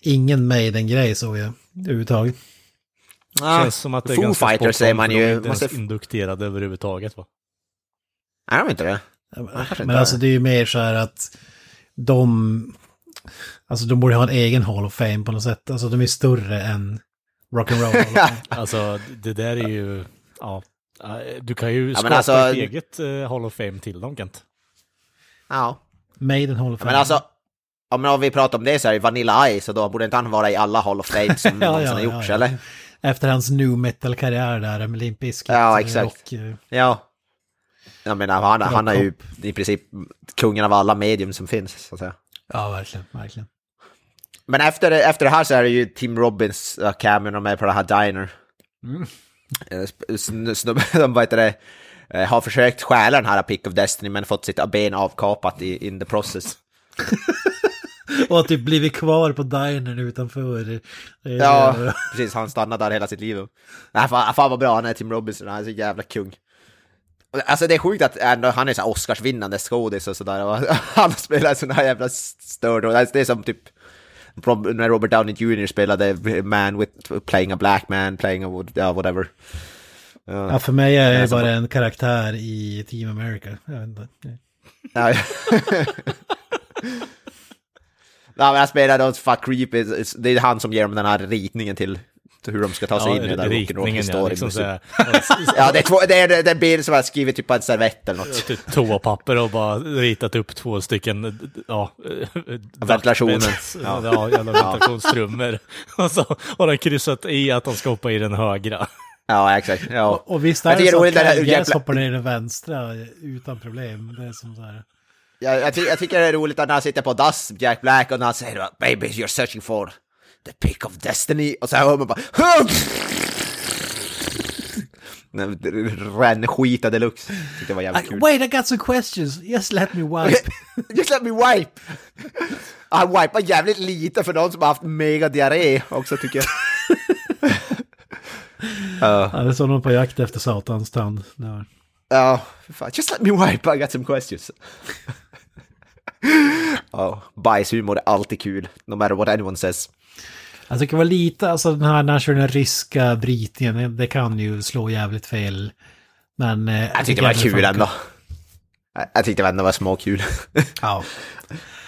ingen Maiden-grej såg jag överhuvudtaget. Känns som att det är Foo ganska Fighters säger man ju. Inte måste... indukterade överhuvudtaget, va? Nej, de är inte det. Men alltså det är ju mer så här att de borde ha en egen Hall of Fame på något sätt. Alltså de är större än Rock and Roll Hall of Fame. Alltså det där är ju, ja, du kan ju skapa ett eget Hall of Fame till dem, Kent. Ja. Maiden Hall of Fame. Men alltså, om vi pratar om det så här, Vanilla Ice, och då borde inte han vara i alla Hall of Fame som någonsin har gjorts, eller? Efter hans nu metal-karriär där med Limp Bizkit. Ja, exakt. Ja. Jag menar, han är ju i princip kungen av alla medium som finns, så att säga. Ja, verkligen, verkligen. Men efter det här så är det ju Tim Robbins cameon med på det här diner. De vet det, har försökt stjäla den här Pick of Destiny men fått sitt ben avkapat in the process. Och att typ blivit kvar på dinern utanför. Ja, precis. Han stannade där hela sitt liv. Nej, fan vad bra han är, Tim Robbins. Han är så jävla kung. Alltså det är sjukt att han är så här Oscarsvinnande skådis och sådär. Han spelar sån här jävla störd. Det är som typ när Robert Downey Jr. spelade Man with Playing a Black Man, Playing a Whatever. Ja, för mig är det bara en karaktär i Team America. Jag vet inte. Nej. Ja, men han spelar då fuck creepy. Det är han som ger dem den här ritningen till hur de ska ta sig in i den där rock'n'roll-historien. Ja, det är en bild som jag skrivit typ på en servett eller något. Typ toapapper och bara ritat upp 2 stycken, ja... ventilationen. Ja, jävla ventilationsstrummor. Och så har de kryssat i att de ska hoppa i den högra. Ja, exakt. Ja. Och visst är det så att Jens hoppar ner i den vänstra utan problem. Det är som så här... Jag tycker det är roligt att när han sitter på dass, Jack Black, och när han säger "Baby, you're searching for the pick of destiny", och så hör man bara rännskita deluxe. Det var jävligt kul. Wait, I got some questions. Just let me wipe. Han wipar jävligt lite för någon som har haft mega diarré också, tycker jag. Ja, det såg någon på jakt efter satans tand. Ja, fan. Just let me wipe, I got some questions. Ja, bajshumor är alltid kul, no matter what anyone says. Alltså det kan vara lite, alltså den här nationella ryska britningen, det kan ju slå jävligt fel. Men jag tyckte det var kul ändå. Jag tyckte det var småkul. Ja.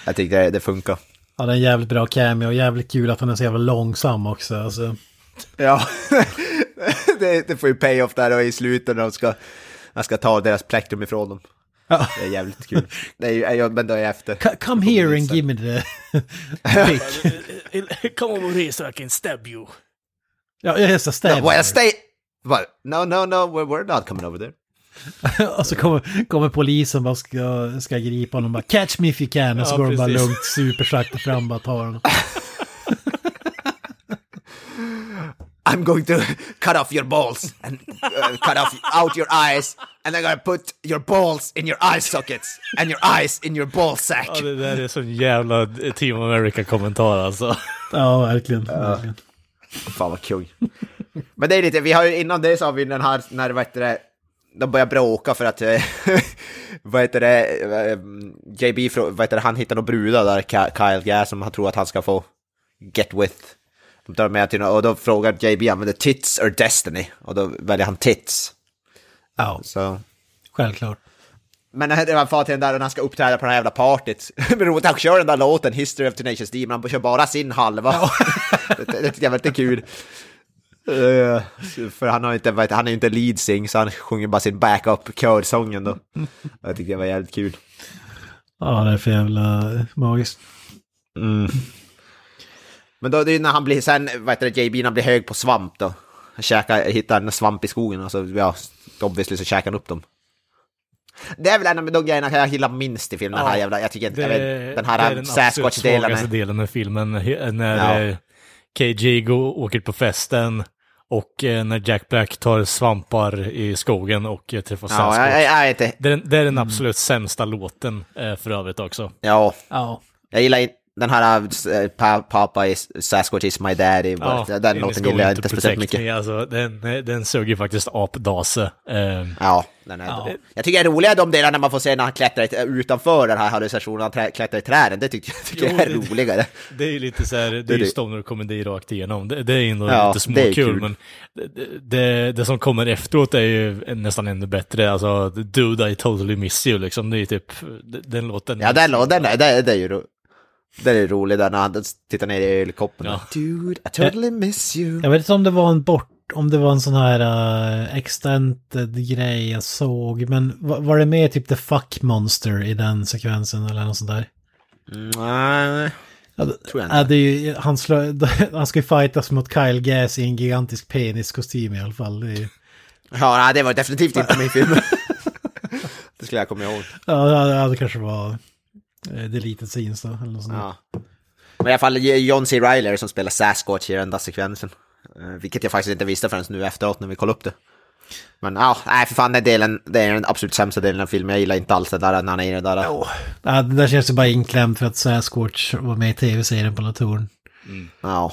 Jag tyckte det funkar. Ja, det är en jävligt bra cameo och jävligt kul att han är så jävla långsam också, alltså. Ja, det får ju payoff där och i slutet när man ska ta deras plektrum ifrån dem. Ja. Det är jävligt kul. Jag vänder efter. Come here and give me the pick. Come over here so I can stab you. Ja, jag ska stab. No, stay. No, we're not coming over there. Och så kommer polisen och ska gripa honom. Bara, catch me if you can. Och så går de bara lugnt, supersakta fram och tar honom. I'm going to cut off your balls and cut out your eyes, and I'm going to put your balls in your eye sockets and your eyes in your ball sack. Ja, det där är så jävla Team America-kommentar alltså. Ja, verkligen. Fan vad kung. Men det är lite, vi har ju innan det så har vi den här när de börjar bråka för att vad heter det, JB, vad heter det, han hittar någon bruda där, Kyle Gass, som han tror att han ska få get with. De tar med till, och då frågar JB, använder tits or destiny? Och då väljer han tits. Ja, så självklart. Men han far till den där, och han ska uppträda på den här jävla partiet. Men roligt, han kör den där låten, History of Tenacious D, men han kör bara sin halva. Ja. Det tycker jag var lite kul. För han är ju inte lead sing, så han sjunger bara sin backup-körsången då. Jag tycker det var jävligt kul. Ja, det är för jävla magiskt. Mm. Men då det är när han blir, sen vet du, JB, han blir hög på svamp då. Han hittar en svamp i skogen, och så, ja, obviously så käkar han upp dem. Det är väl en av de grejerna jag gillar minst i filmen, ja, den här jävla, jag tycker inte, den här Sasquatch-delen av filmen, när ja, KG åker på festen, och när Jack Black tar svampar i skogen och träffar Sasquatch. Ja, jag inte. Det är den absolut sämsta låten för övrigt också. Ja, ja. Jag gillar inte den här Papa is Sasquatch is my daddy. Ja, den låten gillar jag inte speciellt mycket. Alltså, den suger faktiskt apdase. Ja, den är ja. Jag tycker det är roligare de delarna när man får se när han klättrar utanför den här hallucinationen, han klättrar i träden. Det tycker jag är roligare. Det är ju lite så här, det är ju stoner-komedi rakt igenom. Det är ju ändå lite småkul, men det som kommer efteråt är ju nästan ännu bättre. Alltså, Dude, I totally miss you, liksom. Det är ju typ den låten. Ja, den låten, det är ju roligt. Det är roligt där när han tittar ner i ölkoppen. Ja. Dude, I totally miss you. Jag vet inte om det var en sån här extended grej jag såg, men var det med typ The Fuck Monster i den sekvensen eller något sånt där? Nej, tror jag inte. Det är ju, han ska ju fightas mot Kyle Gass i en gigantisk peniskostym i alla fall. Det är ju... Ja, nej, det var definitivt inte min film. Det skulle jag komma ihåg. Ja, det kanske var... deleted scenes då, eller något sånt. Ja. Men i alla fall John C. Reilly som spelar Sasquatch i den där sekvensen, vilket jag faktiskt inte visste förrän nu efteråt när vi kollade upp det. Men ja, nej för fan, det är den absolut sämsta delen av filmen. Jag gillar inte alls det där när han är i det där. Oh. Ja, det där känns ju bara inklämt för att Sasquatch var med i tv-serien på Naturn. Mm. Ja,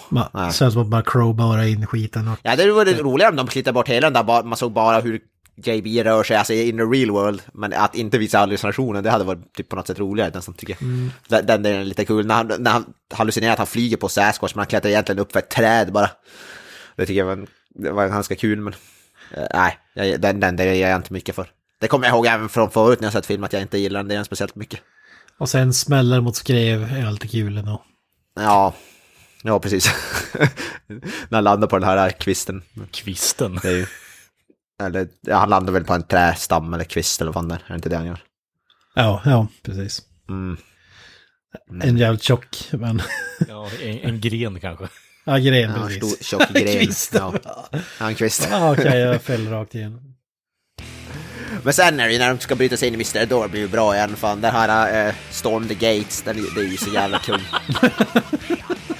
det känns bara crowbara in skiten. Och... Ja, det vore roligare om de klittade bort hela den där, man såg bara hur JB rör sig, alltså in the real world, men att inte visa hallucinationen, det hade varit typ på något sätt roligare, den som tycker den är lite kul, när han hallucinerar att han flyger på Sasquatch, men han klättrar egentligen upp för ett träd bara, det tycker jag var ganska kul, men nej, den är jag inte mycket för. Det kommer jag ihåg även från förut när jag sett film, att jag inte gillar den speciellt mycket. Och sen smäller mot skrev är alltid kul ändå. Ja, precis. När han landar på den här kvisten, det är ju... Eller, han landar väl på en trästam eller kvist eller vad där. Är det inte det han gör? Ja, precis. Mm. En jävligt tjock, men... Ja, en gren kanske. Ja, gren, ja, precis. En stor, tjock gren. Kvist. Ja, en kvist. Ja, okej, jag fäller rakt igen. Men sen är det ju när de ska bryta sig in i Mr. Door blir ju bra igen, fan. Den här Storm the Gates, det är ju så jävla kul.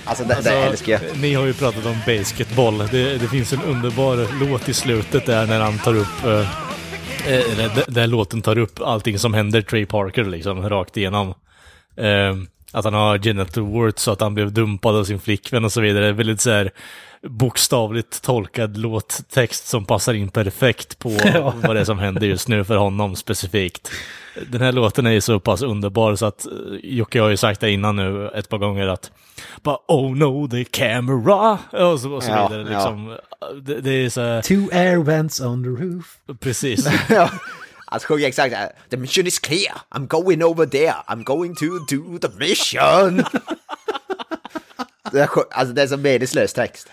Alltså, det älskar jag. Ni har ju pratat om basketboll. Det finns en underbar låt i slutet där när han tar upp där låten tar upp allting som händer Trey Parker liksom rakt igenom. Att han har genital warts, så att han blev dumpad av sin flickvän och så vidare. Väldigt så här bokstavligt tolkad låttext som passar in perfekt på vad det är som händer just nu för honom specifikt. Den här låten är ju så pass underbar så att Jocke har ju sagt det innan nu ett par gånger att bara, oh no, the camera och så vidare liksom. Det är så här, two air vents on the roof. Precis. Han sjunger exakt det här. The mission is clear. I'm going over there. I'm going to do the mission. Alltså det är så meningslös text.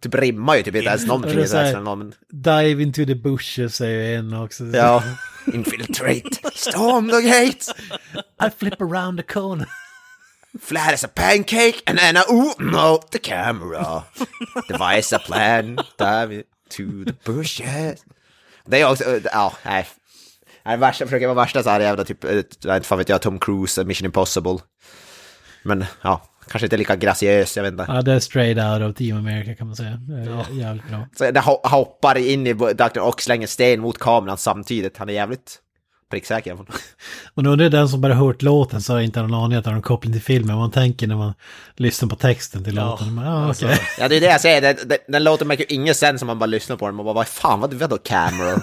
Typ rimmar ju typ inte ens någonting. Dive into the bushes säger en också. Ja. Infiltrate. Storm the gates. I flip around the corner. Flat as a pancake. And then oh no, the camera. Devise a plan. Dive into the bushes. Det är också, nej. Jag försöker vara värsta så här jävla typ, inte fan vet jag, Tom Cruise, Mission Impossible. Men ja, kanske inte lika graciös, jag vet inte. Ja, det är straight out of Team America kan man säga. Jävligt bra. Så det hoppar in i Dr. och slänger sten mot kameran samtidigt. Han är jävligt pricksäker. Men undrar den som bara hört låten så har inte någon aning att den har en koppling till filmen. Man tänker när man lyssnar på texten till låten. Men, okay. Ja, det är det jag säger. Den låten märker ju ingen sen som man bara lyssnar på den. Man bara, vad fan, vad du vet då, camera?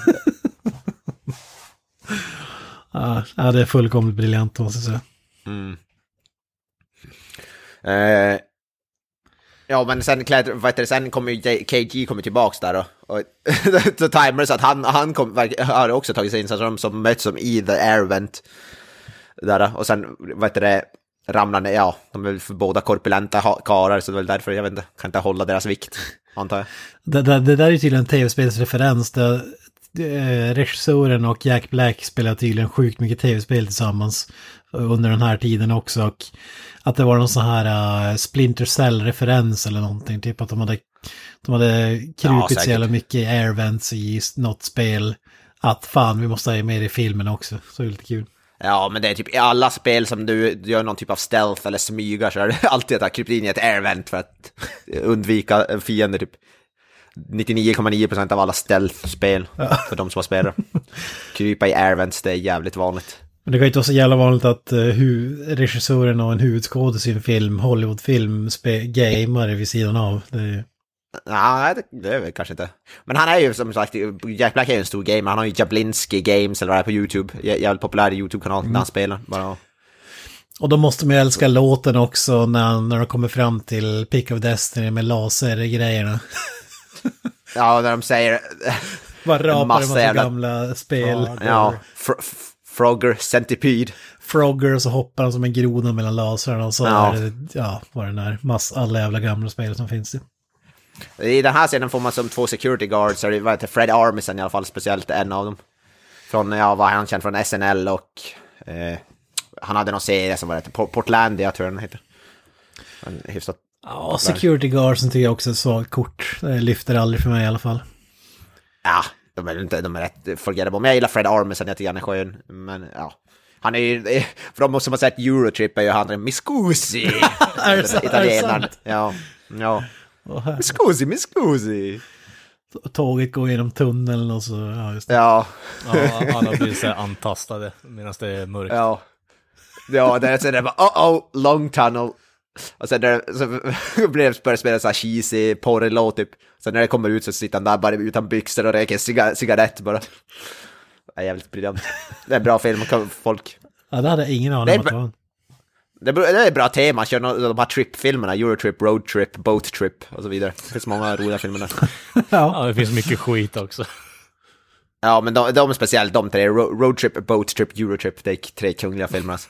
Ja, det är fullkomligt briljant, måste jag säga. Mm. Ja, men sen, sen kommer ju KG kommer tillbaks där och The Timers, att han har också tagit sig in som möts som i The Air Event där, och sen ramlar ner, ja, de är för båda korpulenta karar, så det är väl därför jag vet inte, kan inte hålla deras vikt, antar jag. Det där är tydligen en tv-spelsreferens där regissören och Jack Black spelar tydligen sjukt mycket tv-spel tillsammans under den här tiden också, och att det var någon sån här Splinter Cell-referens eller någonting, typ att de hade krupit så jävla mycket i Air Vents i något spel, att fan, vi måste ha med i filmen också, så det är lite kul. Ja, men det är typ i alla spel som du gör någon typ av stealth eller smygar, så är det alltid att ha krypt in i ett Air Vent för att undvika fiender typ. 99,9% av alla stealth-spel för de som har spelat. Krypa i Air Vents, det är jävligt vanligt. Men det kan ju inte vara så jävla vanligt att regissören och en huvudskåd i sin film, Hollywoodfilm, gamare vid sidan av. Nej, det är väl kanske inte. Men han är ju som sagt, Jack Black är ju en stor gamer. Han har ju Jablinski Games eller vad det är på YouTube. Jävligt populär YouTube-kanal när han spelar. Bara. Och då måste man ju älska låten också när de kommer fram till Pick of Destiny med laser-grejerna. Ja, när de säger... Vad rapar massa gamla spel. Ja, Frogger, Centipede. Frogger, och så hoppar de som en groda mellan laserna och så var den där alla jävla gamla spel som finns i. I den här scenen får man som två security guards, så det var Fred Armisen i alla fall, speciellt en av dem. Från, var han känd från SNL och han hade någon serie som var Portlandia, tror jag den heter. En hyfsat. Ja, security guards tycker jag också är ett svagt kort. Det lyfter aldrig för mig i alla fall. Ja, de är rätt forgettable. Men jag gillar Fred Armisen, jag tycker han är skön. Men ja, han är ju... För de som har sett Eurotrip är ju han en miscusi. Italienaren. Ja. Miscusi. Tåget går genom tunneln och så... Ja, just det. Ja, alla blir så antastade medan det är mörkt. Ja, det är bara... long tunnel. Och sen började spela så här cheesy porrlåt typ. Sen när det kommer ut så sitter han där bara utan byxor och röker cigarett bara. Det är jävligt briljant. Det är en bra film, folk. Ja, det hade jag ingen aning om. Det är ett bra tema, kör de här trip-filmerna, Eurotrip, Roadtrip, Boat Trip och så vidare. Det finns många roliga filmer där. Ja, det finns mycket skit också. Ja, men de speciellt de tre, Roadtrip, Boat Trip, Eurotrip, det är tre kungliga filmer alltså.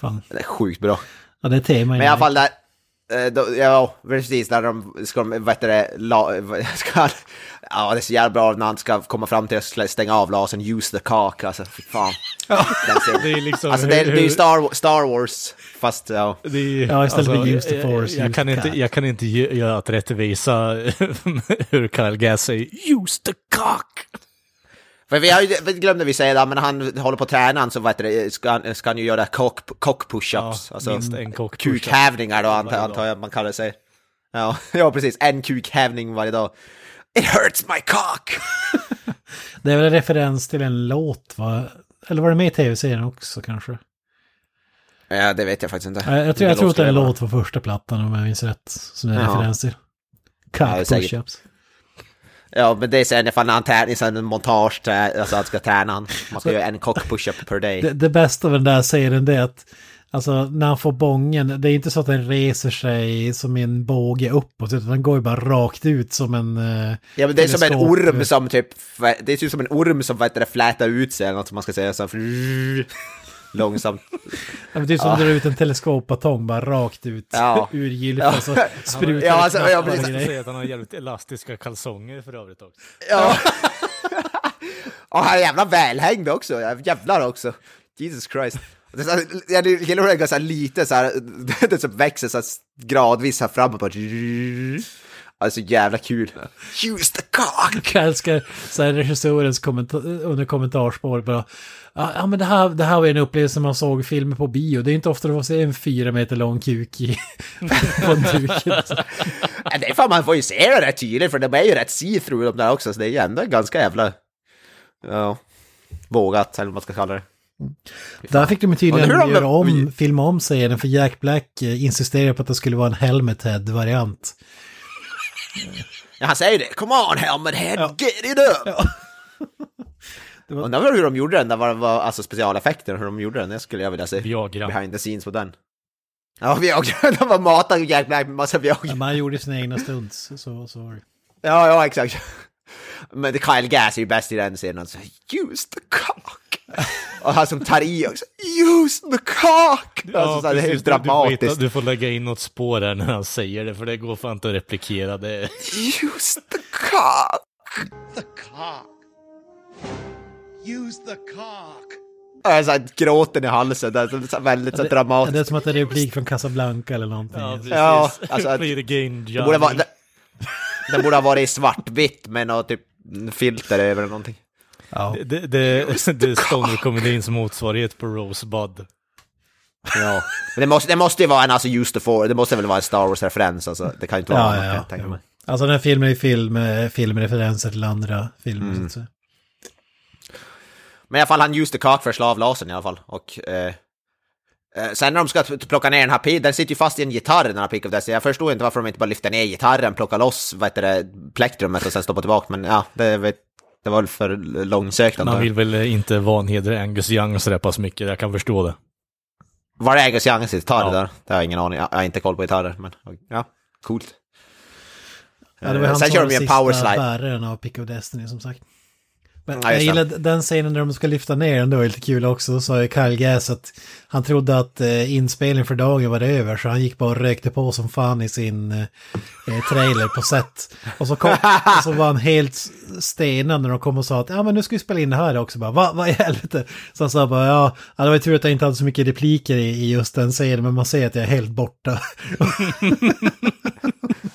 Fan. Det är sjukt bra. Ja, det är tema. Men i alla fall där, precis, där de ska, det är så jävla bra när han ska komma fram till att stänga av lasen, use the cock, alltså, fan. Det är liksom, alltså, det är ju Star Wars, fast, ja. Istället för use the force. Jag kan inte göra att rättvisa hur Kyle Gass säger, use the cock. Men vi glömde vi säga det, men han håller på att träna, så ska han ju göra cock push-ups. Ja, alltså minst en cock push-up. Kukhävningar då, antar jag man kallar sig. Ja, precis. En kukhävning varje dag. It hurts my cock! Det är väl en referens till en låt, va? Eller var det med i tv-serien också, kanske? Ja, det vet jag faktiskt inte. Jag tror att det är en låt på första plattan, om jag minns rätt, som det är referens till. Cock push-ups. Ja, men det är sen ifall han tränar en montage, alltså han ska träna han. Man ska göra en cock push-up per day. Det bästa av den där serien är att alltså, när han får bången, det är inte så att den reser sig som en båge uppåt, utan den går ju bara rakt ut som en... Ja, men det är som en orm som typ... Det är typ som en orm som flätar ut sig eller något som man ska säga så här, långsamt. Ja, men det är som drar ut en teleskopatong bara rakt ut ur gylfen och så sprutar. Jag vill säga att han har jävligt elastiska kalsonger för övrigt också. Ja. Och han är jävla välhängd också. Jävlar också. Jesus Christ. Jag gillar det ganska lite så här, det som växer så här gradvis här framåt bara. Alltså jävla kul. Use the cock! Jag älskar så här regissörens under kommentarspår bara, ja, men det här var en upplevelse man såg filmer på bio. Det är inte ofta du får se en 4 meter lång kuk på duken. Det är fan, man får ju se det där tydligt, för de är ju rätt see-through de där också, så det är ju ändå ganska jävla vågat, eller vad man ska kalla det. Där fick de tydligen filma om serien, för Jack Black insisterade på att det skulle vara en Helmethead-variant. Ja, han säger det. Come on, Helmethead, get it up! Ja. var... Undrar hur de gjorde den, var alltså specialeffekter, hur de gjorde den. Det skulle jag vilja se. Viagra. Behind the scenes på den. Ja, Viagra. De var matade Jack Black med massa Viagra. Ja, man gjorde sina egna stunts, så var det. Ja, exakt. Men Kyle Gass är ju bäst i den scenen. Han säger, use the cock. Och han som tar i också, use the cock. Ja, alltså, precis, det är helt dramatiskt. Du får lägga in något spår där när han säger det, för det går fan inte att replikera det. Use the cock. The cock. Use the cock. Alltså, gråten i halsen, det är väldigt så dramatiskt. Det är som att det är replik från Casablanca eller någonting. Ja, precis. Ja, alltså, det borde vara... Den borde ha varit i svartvitt med något typ filter över någonting. Ja. Det är stonerkomedins motsvarighet på Rosebud. Ja, men det måste ju vara en, alltså, Used to For. Det måste väl vara en Star Wars-referens. Alltså, det kan ju inte vara något. Jag tänker mig. Alltså, den här filmen är filmreferenser till andra filmer. Mm. Så. Men i alla fall, han used the cock för slavlasen i alla fall. Och... sen när de ska plocka ner den här pick, den sitter ju fast i en gitarr, den här Pick of Destiny. Jag förstår inte varför de inte bara lyfter ner gitarren, plockar loss plektrumet och sen stoppar tillbaka. Men ja, det var väl för långsökt. Man vill väl inte vanhedra Angus Young och sådär pass mycket, jag kan förstå det. Var det Angus Youngs gitarr där? Det har jag ingen aning, jag har inte koll på gitarrer, men ja, coolt. Ja, det var han som var sista bäraren av Pick of Destiny, som sagt. Men jag gillar den scenen när de ska lyfta ner den, det var lite kul också, sa Kyle Gass att han trodde att inspelningen för dagen var över, så han gick bara och rökte på som fan i sin trailer på set. Och så, och så var han helt stenad när de kom och sa att ja, men nu ska vi spela in det här också. Vad i helvete? Så han sa bara, ja, det var tur att jag inte hade så mycket repliker i just den scenen, men man ser att jag är helt borta.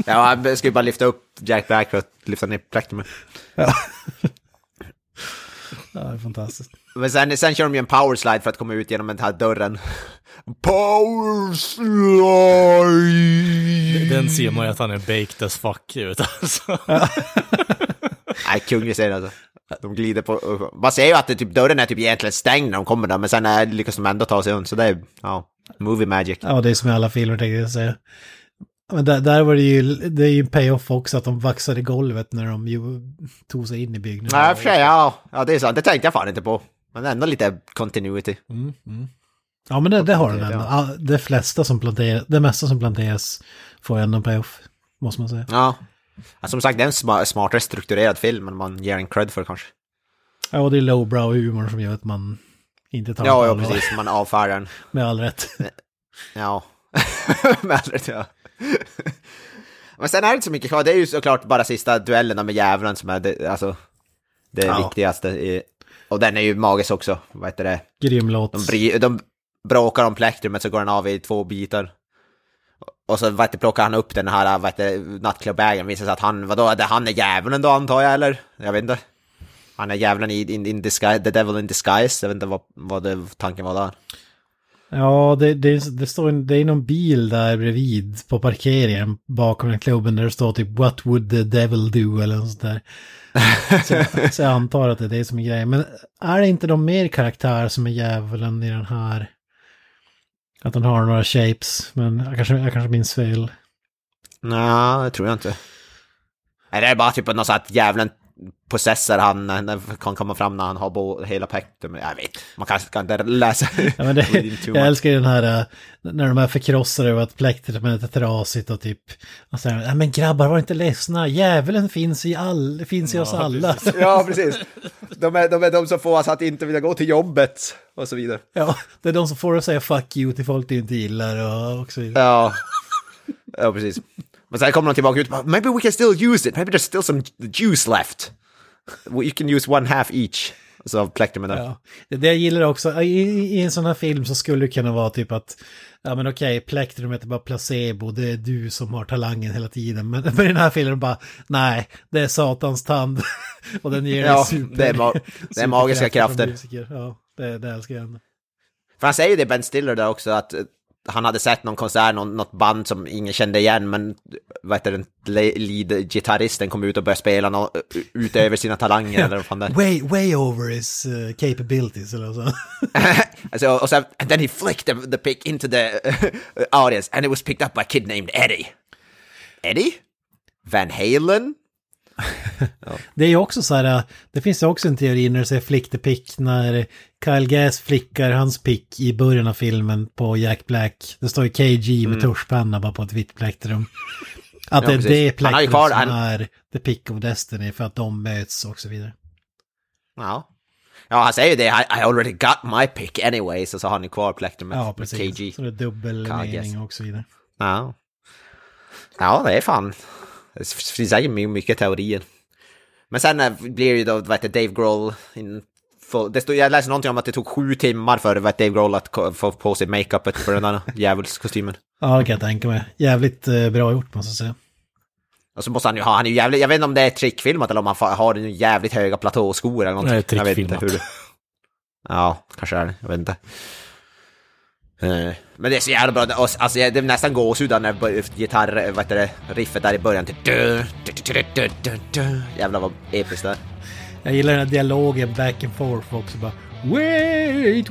Ja, jag ska ju bara lyfta upp Jack Black för att lyfta ner plektumen. Ja. Ja, det är fantastiskt. Men sen kör de ju en powerslide för att komma ut genom den här dörren. Powerslide! Den ser man ju att han är baked as fuck ut, alltså. Nej, kunglig scen, alltså. De glider på... Man ser ju att dörren är typ egentligen stängd när de kommer där, men sen lyckas de ändå ta sig runt. Så det är, movie magic. Ja, det är som i alla filmer, tänkte jag säga. Men där var det är ju en payoff också, att de vaxade golvet när de tog sig in i byggnaden. Nej, för sig, ja, det är sant. Det tänkte jag fan inte på. Men ändå lite continuity. Mm. Ja, men det har den ändå. Ja. Det mesta som planteras får ändå en payoff, måste man säga. Ja, alltså, som sagt, det är en smartare strukturerad film, men man ger en cred för kanske. Ja, och det är lowbrow humor som gör att man inte tar... Ja, precis. Man avfärdar den. Med all rätt. Ja, med all rätt, ja. Men sen är det inte så mycket kvar. Det är ju såklart bara sista duellerna med djävulen som är det viktigaste i, och den är ju magisk också. Vad heter det? Grymlåt. De bråkar om plektrumet, så går den av i två bitar. Och så plockar han upp den här nattklubbägaren. Visar sig att han är djävulen då, antar jag, eller? Jag vet inte. Han är djävulen in disguise, the devil in disguise. Jag vet inte vad tanken var där. Ja, det är någon bil där bredvid på parkeringen bakom den klubben där det står typ What would the devil do eller något sånt där. Så jag antar att det är det som är grejen. Men är det inte de mer karaktärer som är djävulen i den här? Att den har några shapes, men jag kanske minns fel. Nej, det tror jag inte. Nej, det är bara typ något så att djävulen possessar han, kan komma fram när han har hela pekten, jag vet, man kanske kan inte läsa. Ja, men jag älskar den här, när de här förkrossade och att plektret är lite trasigt och typ, och så här, men grabbar, var inte ledsna, djävulen finns i oss alla. Precis. Ja, precis. De är de som får oss att inte vilja gå till jobbet och så vidare. Ja, det är de som får oss att säga fuck you till folk du inte gillar och så vidare. Ja, precis. Men sen kommer de tillbaka ut, maybe we can still use it, maybe there's still some juice left. You can use 1/2 each. Så pläckte man där. Det jag gillar också, i en sån här film så skulle det kunna vara typ att ja, men okej, plektrumet är bara placebo, det är du som har talangen hela tiden. Men i den här filmen bara, nej, det är satans tand. Och den ger det är magiska krafter. Ja, det älskar jag ändå. För han säger ju det, Ben Stiller, där också, att han hade sett någon konsert, något band som ingen kände igen, men lead-gitarristen kom ut och började spela utöver sina talanger. Eller vad fan det. Way over his capabilities eller så. Alltså, och sen, and then he flicked the pick into the audience and it was picked up by a kid named Eddie. Van Halen? Ja. Det är ju också så här, det finns ju också en teori när det säger flick the pick, när Kyle Gass flickar hans pick i början av filmen på Jack Black. Det står ju KG med tuschpanna bara på ett vitt plektrum. Att ja, det är det plektrum som är the pick of Destiny, för att de möts och så vidare. Ja. Ja, han säger ju det, I already got my pick anyways, och så har ni kvar plektrumet ja, med KG. Så det är dubbel mening och så vidare. Ja. Ja, det är fan. Det finns säkert mycket teorier. Men sen blir det ju då, vet du, Dave Grohl jag läste någonting om att det tog 7 timmar för vet, Dave Grohl att få på sig makeupet på den där djävulskostymen. Ja, det kan jag tänka mig. Jävligt bra gjort, måste jag säga. Och så måste han ju ha, han är ju jävligt, jag vet inte om det är trickfilmat eller om han har en jävligt höga platåskor eller någonting. Nej, trickfilmat. Ja, kanske är det, jag vet inte. Men det är så jävla bra, alltså det nästan gåshud när gitarr, vad heter det, riffet där i början. Jävlar vad episkt där. Jag gillar den här dialogen back and forth också, bara wait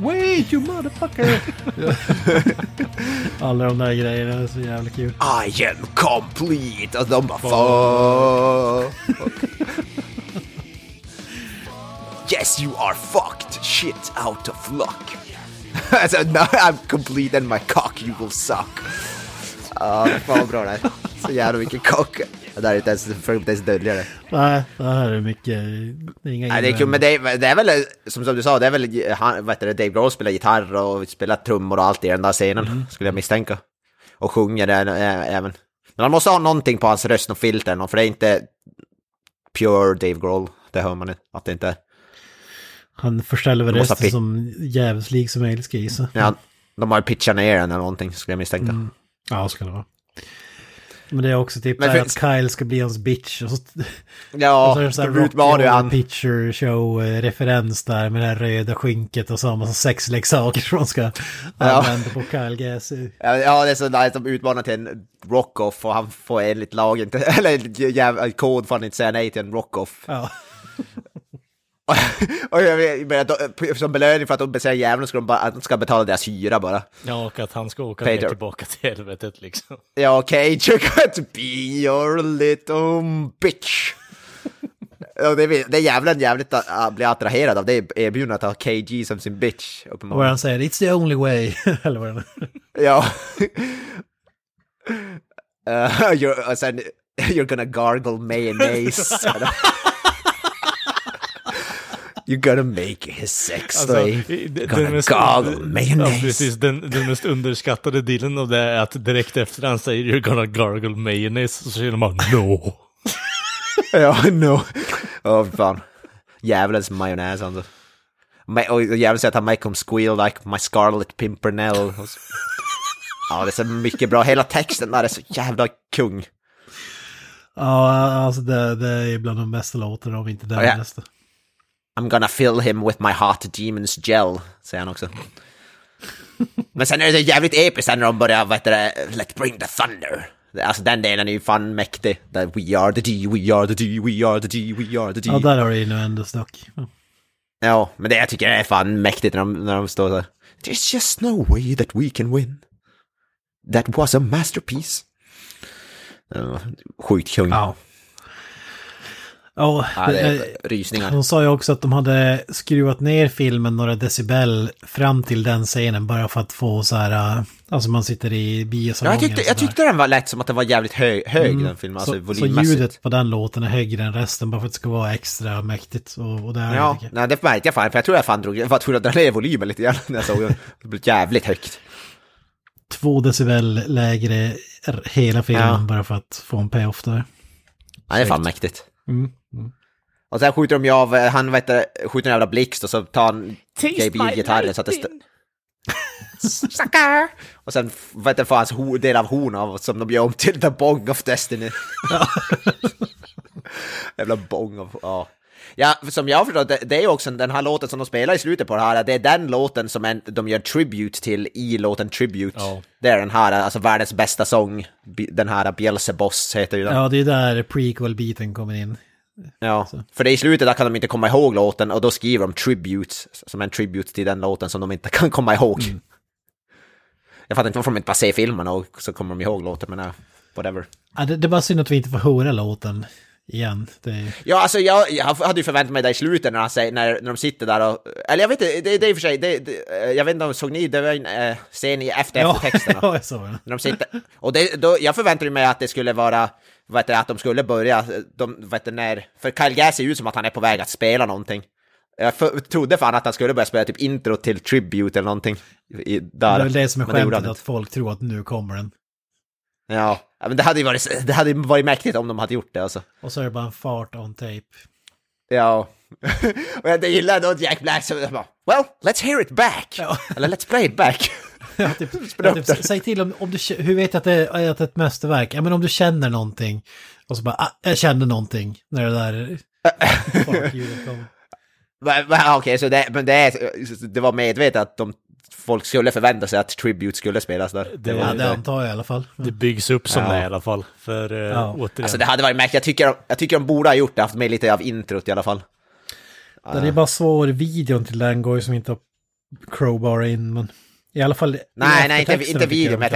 you motherfucker. Alla de där grejerna är så jävla kul. I am complete, och de bara yes you are fucked, shit out of luck. Alltså, now I'm complete and my cock you will suck. Ja, vad bra det. Så jävla mycket kock. Det där är inte ens dödligare. Nej, det här är mycket. Nej, det är kul, men det är väl som du sa, det är väl han, vet du, Dave Grohl spelar gitarr och spelar trummor och allt i den där scenen, skulle jag misstänka. Och sjunger även. Men han måste ha någonting på hans röst och filter, för det är inte pure Dave Grohl. Det hör man att det inte är. Han förställer väl resten som jävslig som möjligt, ska jag gissa. Ja, de har ju pitchat ner den eller någonting, skulle jag misstänka. Ja, ska det vara. Men det är också typ där att Kyle ska bli hans bitch. Och så, ja, och så är det så här rock picture show-referens där med det här röda skynket och samma som sexleksaker som hon ska använda på Kyle Gass. Ja, det är så där att de utmanar till en rock-off och han får enligt lagen, eller kod för att inte säga nej till en rock-off. Ja. Och jag menar, som belöning för att de beställer jävlar ska de bara ska betala deras hyra bara. Ja, och att han ska åka ner tillbaka till helvetet liksom. Ja, okej, okay. Be your little bitch. Och det är jävligt att bli attraherad av. Det är erbjuden att ha KG som sin bitch. Och han säger, it's the only way. Eller vad det är. Ja. You're gonna gargle mayonnaise. You're gonna make his sex alltså, day. Gonna gargle mayonnaise. Ja, precis, den mest underskattade delen av det är att direkt efter han säger you're gonna gargle mayonnaise så säger man no. Ja, no. Åh, oh, fan. Jävlens majonnäs alltså. Och jävlar säger att han make him squeal like my Scarlet Pimpernel. Ja, det är så mycket bra. Hela texten där är så jävla kung. Ja, alltså det är bland de bästa låtarna, om inte den bästa. I'm gonna fill him with my hot demons gel, säger han också. Men sen är det jävligt episkt när de börjar, vad heter det, let's bring the thunder. Alltså den delen är ju fan mäktig. Där, we are the D, we are the D, we are the D, we are the D. Ja, där har det ju nog ändå snack. Ja, men det jag tycker är fan mäktigt när de står där. There's just no way that we can win. That was a masterpiece. Sjukt kung. Ja. Oh, ja, det är rysningar. De sa ju också att de hade skruvat ner filmen några decibel fram till den scenen bara för att få så här, alltså man sitter i biosalongen. Jag tyckte den var lätt som att den var jävligt hög den filmen, alltså volymmässigt. Så ljudet på den låten är högre än resten bara för att det ska vara extra mäktigt och det här. Ja, nej, det märkte jag fan, för jag tror att den är volymen lite grann när jag såg den. Det blev jävligt högt. 2 decibel lägre hela filmen bara för att få en payoff där. Ja, det är fan mäktigt. Och sen skjuter de ju av han vet inte, skjuter en jävla blixt och så tar han JB-gitarren så att det sucker! Och sen vet inte, får hans del av horn av som de gör om till The Bong of Destiny. Jävla bong av ja, som jag förstår, det är ju också den här låten som de spelar i slutet på det här, det är den låten som de gör tribute till i låten Tribute. Oh. Det är den här, alltså världens bästa sång, den här Beelzebos heter ju den. Ja, det är där prequel-biten kommer in. Ja, så. För det i slutet där kan de inte komma ihåg låten och då skriver de Tribute, som en tribute till den låten som de inte kan komma ihåg. Mm. Jag fattar inte varför de inte bara ser filmen och så kommer de ihåg låten, men whatever. Ja, det är bara synd att vi inte får höra låten igen. Det är... Ja, alltså jag hade ju förväntat mig det i slutet när han säger, när de sitter där och, eller jag vet inte, det är i och för sig jag vet inte om såg ni, det var en scen i eftertexterna. Ja, jag såg det. När de sitter, och det, då, jag förväntade mig att det skulle vara, vet du, att de skulle börja, de, vet du, när, för Kyle Gass ser ut som att han är på väg att spela någonting. Jag trodde fan att han skulle börja spela typ intro till Tribute eller någonting. Där. Det är det som är skämtet, att folk tror att nu kommer den. Ja, men det hade varit mäktigt om de hade gjort det alltså. Och så är det bara en fart on tape. Ja, och jag gillade då Jack Black, så bara, well, let's hear it back. Ja. Eller let's play it back. Ja, typ, säg till om du, hur vet jag att det är ett mästerverk? Ja, men om du känner någonting. Och så bara, jag känner någonting. När det där fartljudet kommer. Okej, så det var medvetet att de folk skulle förvänta sig att Tribute skulle spelas där. Det antar jag i alla fall. Det byggs upp som det i alla fall. För, återigen. Alltså det hade varit märkligt. Jag tycker de borde ha gjort det, haft med lite av introt i alla fall. Det är bara svår videon till Langoy som inte har crowbar in, men i alla fall... Nej, inte videon, men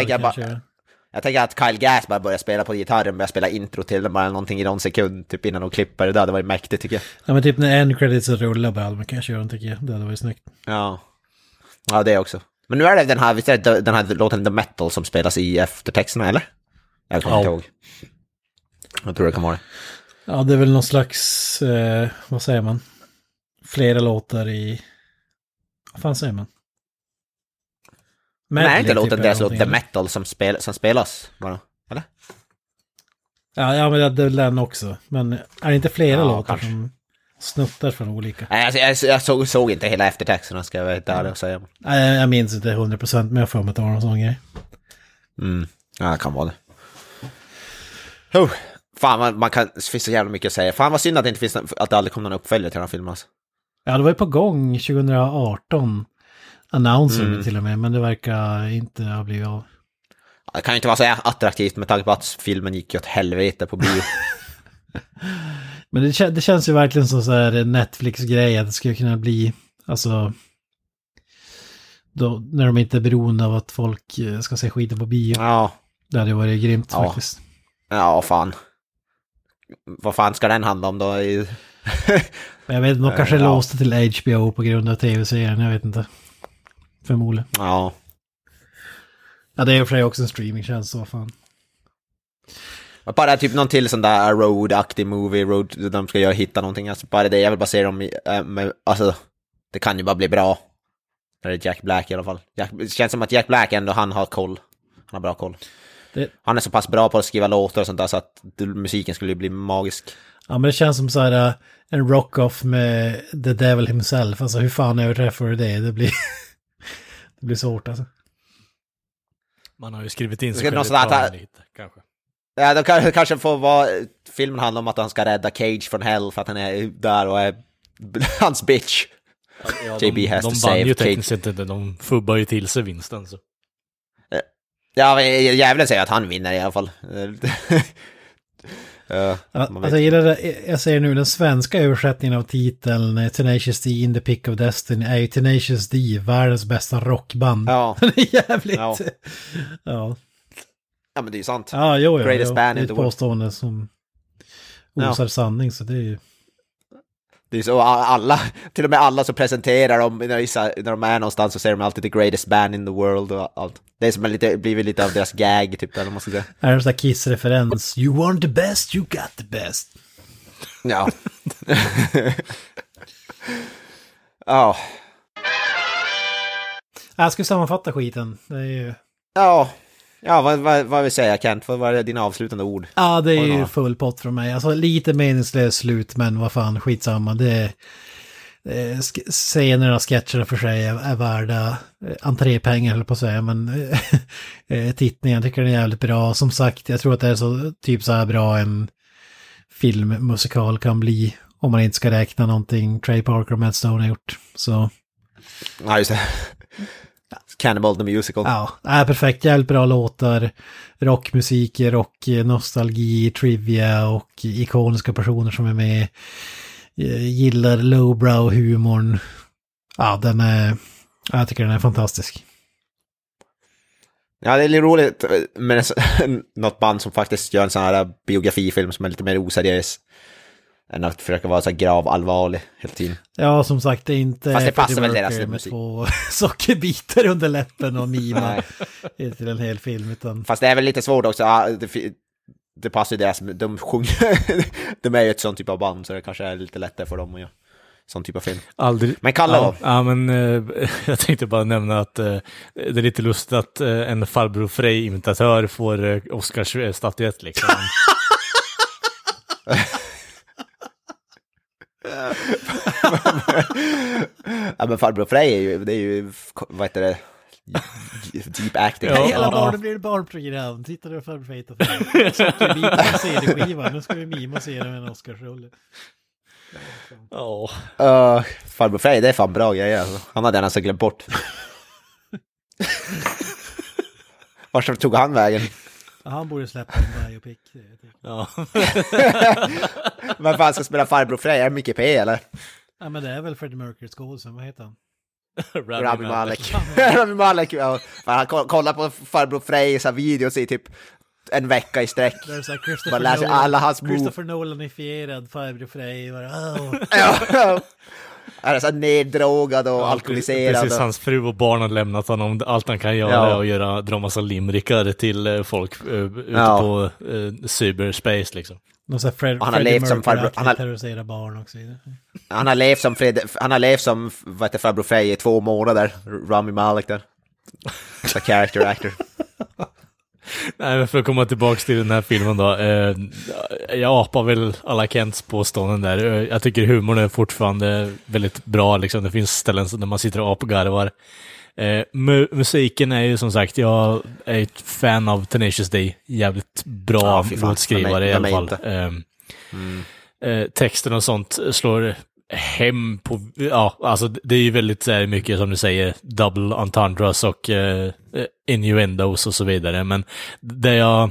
jag tänker att Kyle Gass bara börjar spela på gitarren, börjar spela intro till bara någonting i någon sekund typ innan de klipper det där. Det var ju mäktigt, tycker jag. Ja, men typ när en credits rullar bara, man kan köra den, tycker jag. Det var ju snyggt. Ja, det också. Men nu är det den här låten The Metal som spelas i eftertexterna, eller? Jag kommer inte ihåg. Jag tror det kan vara det. Ja, det är väl någon slags, vad säger man? Flera låtar i... Vad fan säger man? Medley, nej, inte låten typ, det är så The Metal som spelas bara, eller? Ja, men det är den också. Men är det inte flera låtar som snuttar från olika? Nej, alltså, jag såg inte hela eftertexterna, ska jag vara ärlig och säga. Nej, jag minns inte 100%, men jag får mig att det var någon sån grej. Ja, det kan vara det. Fan, det finns så jävla mycket att säga. Fan, vad synd att det inte finns, att det aldrig kom någon uppföljare till den här filmen. Alltså. Ja, det var ju på gång 2018. Annonser till och med, men det verkar inte ha blivit av. Ja, det kan ju inte vara så attraktivt med tanke på att filmen gick åt helvete på bio. Men det känns ju verkligen som så här Netflix-grej, att det skulle kunna bli, alltså då, när de inte är beroende av att folk ska se skiten på bio. Ja. Det hade varit grymt faktiskt. Ja, fan. Vad fan ska den handla om då? Jag vet inte, de kanske låste till HBO på grund av tv-serien, jag vet inte. Förmodligen. Ja, det är för också en streamingtjänst, så fan. Bara typ någon till sån där road-aktig movie, road, de ska göra, hitta någonting, alltså bara det, jag vill bara se dem i, med, alltså, det kan ju bara bli bra. När det är Jack Black i alla fall. Det känns som att Jack Black ändå, han har koll. Han har bra koll. Han är så pass bra på att skriva låtar och sånt där, så att musiken skulle ju bli magisk. Ja, men det känns som så här en rock-off med The Devil himself, alltså hur fan överträffar du det? Det blir svårt alltså. Man har ju skrivit in sig själv lite, kanske. Ja, då kanske får vara... Filmen handlar om att han ska rädda Cage från hell för att han är där och är hans bitch. Ja, JB has to save Cage. De vann ju tekniskt inte, de fubbar ju till sig vinsten. Så. Ja, jävlar säger att han vinner i alla fall. Alltså, jag säger nu, den svenska översättningen av titeln Tenacious D in the Pick of Destiny är ju Tenacious D, världens bästa rockband. Ja. Det är jävligt. Ja, men det är ju sant. Ja, jo. Det är ett påstående som osar sanning, så det är ju... Det är så alla, till och med alla som presenterar dem när de är någonstans, så säger de alltid the greatest band in the world och allt. Det är som blivit lite av deras gag typ, eller man ska säga. Är det en sån där Kiss-referens? You want the best, you got the best. Ja. Ja. Jag ska sammanfatta skiten. Det är ju... Ja, vad vill säga, Kent? Vad är dina avslutande ord? Ja, det är ju full pott från mig. Alltså lite meningslöst slut, men vad fan, skitsamma. Scenerna och sketcherna för sig är värda entrépengar, eller på att säga, men tittningen tycker den är jävligt bra. Som sagt, jag tror att det är så, typ så här bra en filmmusikal kan bli, om man inte ska räkna någonting Trey Parker och Matt Stone har gjort. Så... Ja, just det. Cannibal the Musical. Ja, är perfekt. Jävligt bra låtar, rockmusik, rock, nostalgi, trivia och ikoniska personer som är med. Gillar lowbrow-humorn. Ja, jag tycker den är fantastisk. Ja, det är lite roligt med något band som faktiskt gör en sån här biografifilm som är lite mer oseriös än att försöka vara så gravallvarlig hela tiden. Ja, som sagt, det är inte... Fast det passar väl deras musik. Två sockerbitar under läppen och mima till en hel film. Utan... Fast det är väl lite svårt också. Det passar ju deras... De sjunger... De är ju ett sånt typ av band, så det kanske är lite lättare för dem att göra sån typ av film. Aldrig. Men Kalle då? Ja, men jag tänkte bara nämna att det är lite lustigt att en Farbror Frey-imitatör får Oscars-statyett liksom. Ja, men Farbror Frey är ju, det är ju, vad heter det, deep acting. Ja, hela barnen blir barnprogram. Tittar du Farbror Frey? Nu ska vi mima och se det med en Oscarsroll. Farbror Frey, det är fan bra grejer. Han hade den så glömt bort. Varför tog han vägen? Han borde släppa en biopic. Ja. Men fan ska spela Farbror Frey? Är det Mickey P eller? Ja, men det är väl Freddie Mercury's Golsen, vad heter han? Rami Malek. Rami Malek, ja. Han kollar på Farbror Freys videos i typ en vecka i sträck. Christopher Nolan-ifierad Farbror Frey. Han är så neddrogad och alkoholiserad. Precis, hans fru och barn har lämnat honom. Allt han kan göra är att dra massa limrikar till folk ute på cyberspace liksom. Han har levt som farbror, han har levt som vad heter Farbror Frey i 2 månader. Rami Malek där. Så character actor. Nej, men för att komma tillbaka till den här filmen då, jag apar väl alla Kents påståenden där. Jag tycker humorn är fortfarande väldigt bra liksom. Det finns ställen där man sitter och apgarvar. Musiken är ju som sagt, jag är ett fan av Tenacious D, jävligt bra låtskrivare i alla fall. Texten och sånt slår hem på, ja, alltså det är ju väldigt så här, mycket som du säger, double entendres och innuendos och så vidare, men det jag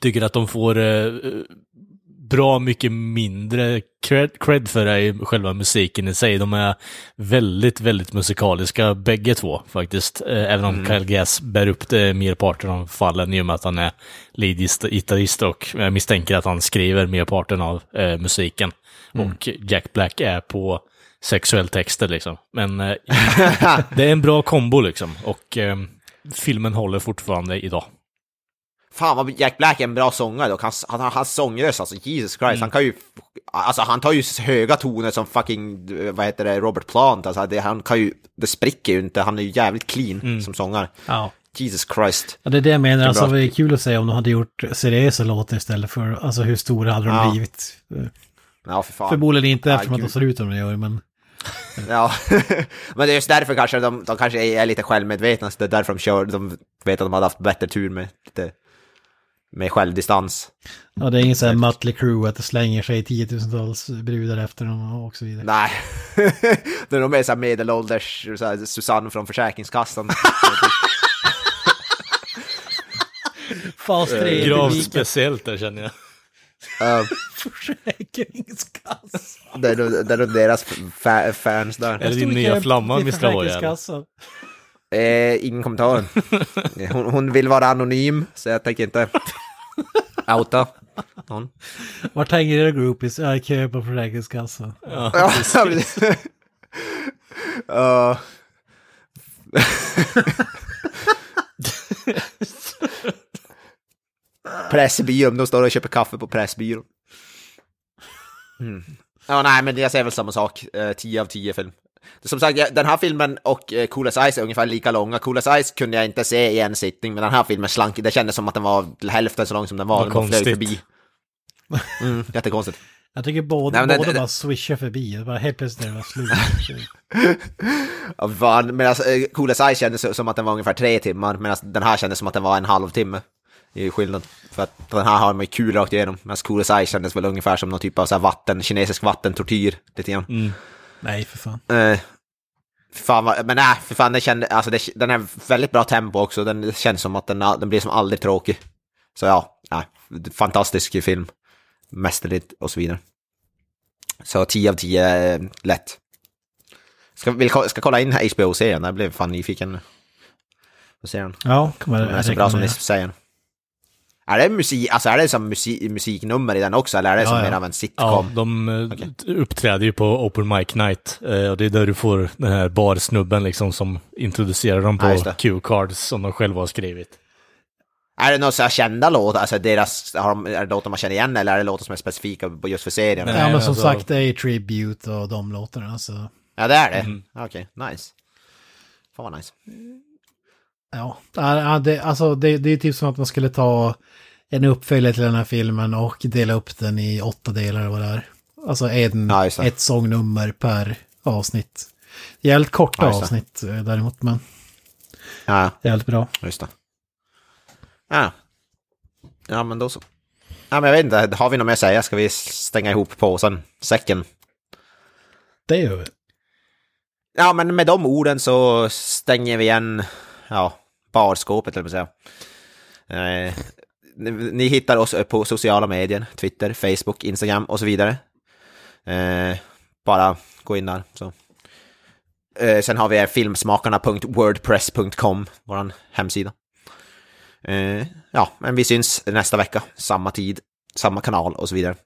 tycker att de får bra mycket mindre cred för är själva musiken i sig. De är väldigt, väldigt musikaliska bägge två faktiskt, även om Kyle Gass bär upp det merparten av fallen i och med att han är lead-gitarrist och jag misstänker att han skriver merparten av musiken. Och Jack Black är på sexuell texter liksom. Men det är en bra kombo liksom. Och filmen håller fortfarande idag. Fan vad Jack Black är en bra sångare dock. Han sångröst, alltså Jesus Christ. Han kan ju, alltså han tar ju höga toner som fucking, vad heter det, Robert Plant. Alltså han kan ju, det spricker ju inte. Han är ju jävligt clean som sångare. Ja. Jesus Christ. Ja, det är det jag menar. Alltså det är kul att säga om de hade gjort seriösa låtar istället för, alltså hur stora hade de blivit? Ja, för fan. Förmodligen inte eftersom att de ser ut om det gör, men... Ja, men det är just därför kanske de kanske är lite självmedvetna, så det är därför de vet att de hade haft bättre tur med lite med självdistans. Ja, det är ingen sån här Mötley Crüe att det slänger sig 10 000-tals brudar efter dem och så vidare. Nej, det är nog mer så här medelålders så här, Susanne från Försäkringskassan. Fas 3. Gravt speciellt där känner jag. Försäkringskassan. Det är deras fans där. Eller din nya flamma Mr. Hoja. Ingen kommentar. Hon vill vara anonym, så jag tänker inte outa någon. Vart hänger era groupies? Jag kör på Försäkringskassan. Ja, Pressbyrån, de står och köper kaffe på Pressbyrån. Ja, nej, men jag säger väl samma sak. 10 av 10 film. Som sagt, den här filmen och Cool as Ice är ungefär lika långa. Cool as Ice kunde jag inte se i en sittning, men den här filmen slank. Det kändes som att den var hälften så lång som den var. Den konstigt. Flög förbi. Jättekonstigt. Jag tycker båda bara swishar förbi. Det var helt plötsligt när det var slut. Men alltså, Cool as Ice kändes som att den var ungefär 3 timmar, medan den här kändes som att den var en halvtimme. Det är skillnad, för att den här har man ju kul rakt igenom, men Cool as Ice kändes väl ungefär som någon typ av så här kinesisk vattentortyr lite grann. Nej, för fan. Det kände, alltså den är väldigt bra tempo också, den känns som att den blir som aldrig tråkig. Så fantastisk film, mästerligt och så vidare. Så 10 av 10 lätt. Ska kolla in HBO-serien, där blev fan nyfiken. Vad säger han? Ja, kommer det. Så bra som ni säger. Är det musik, alltså är det som musiknummer i den också, eller är det som mer av en sitcom? Ja, de uppträder ju på Open Mic Night, och det är där du får den här barsnubben liksom som introducerar dem på Q-cards som de själva har skrivit. Är det några så här kända låtar, alltså deras, är det låtar man känner igen, eller är det låtar som är specifika just för serien? Nej, men som sagt, det är Tribute och de låtarna. Så. Ja, det är det. Mm. Okej, nice. Fan vad nice. Ja, det är typ som att man skulle ta en uppföljare till den här filmen och dela upp den i 8 delar eller vad det är. Alltså ett sångnummer per avsnitt. Jävligt korta avsnitt däremot, men jävligt bra. Just det. Ja, men då så. Ja, men jag vet inte, har vi något mer att säga? Ska vi stänga ihop påsen, säcken? Det gör vi. Ja, men med de orden så stänger vi igen barskåpet, eller vad säga. Ni hittar oss på sociala medier, Twitter, Facebook, Instagram och så vidare. Bara gå in där. Så. Sen har vi filmsmakarna.wordpress.com, vår hemsida. Ja, men vi syns nästa vecka, samma tid, samma kanal och så vidare.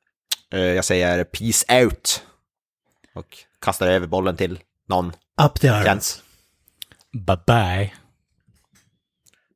Jag säger peace out och kastar över bollen till någon. Up the irons. Bye-bye.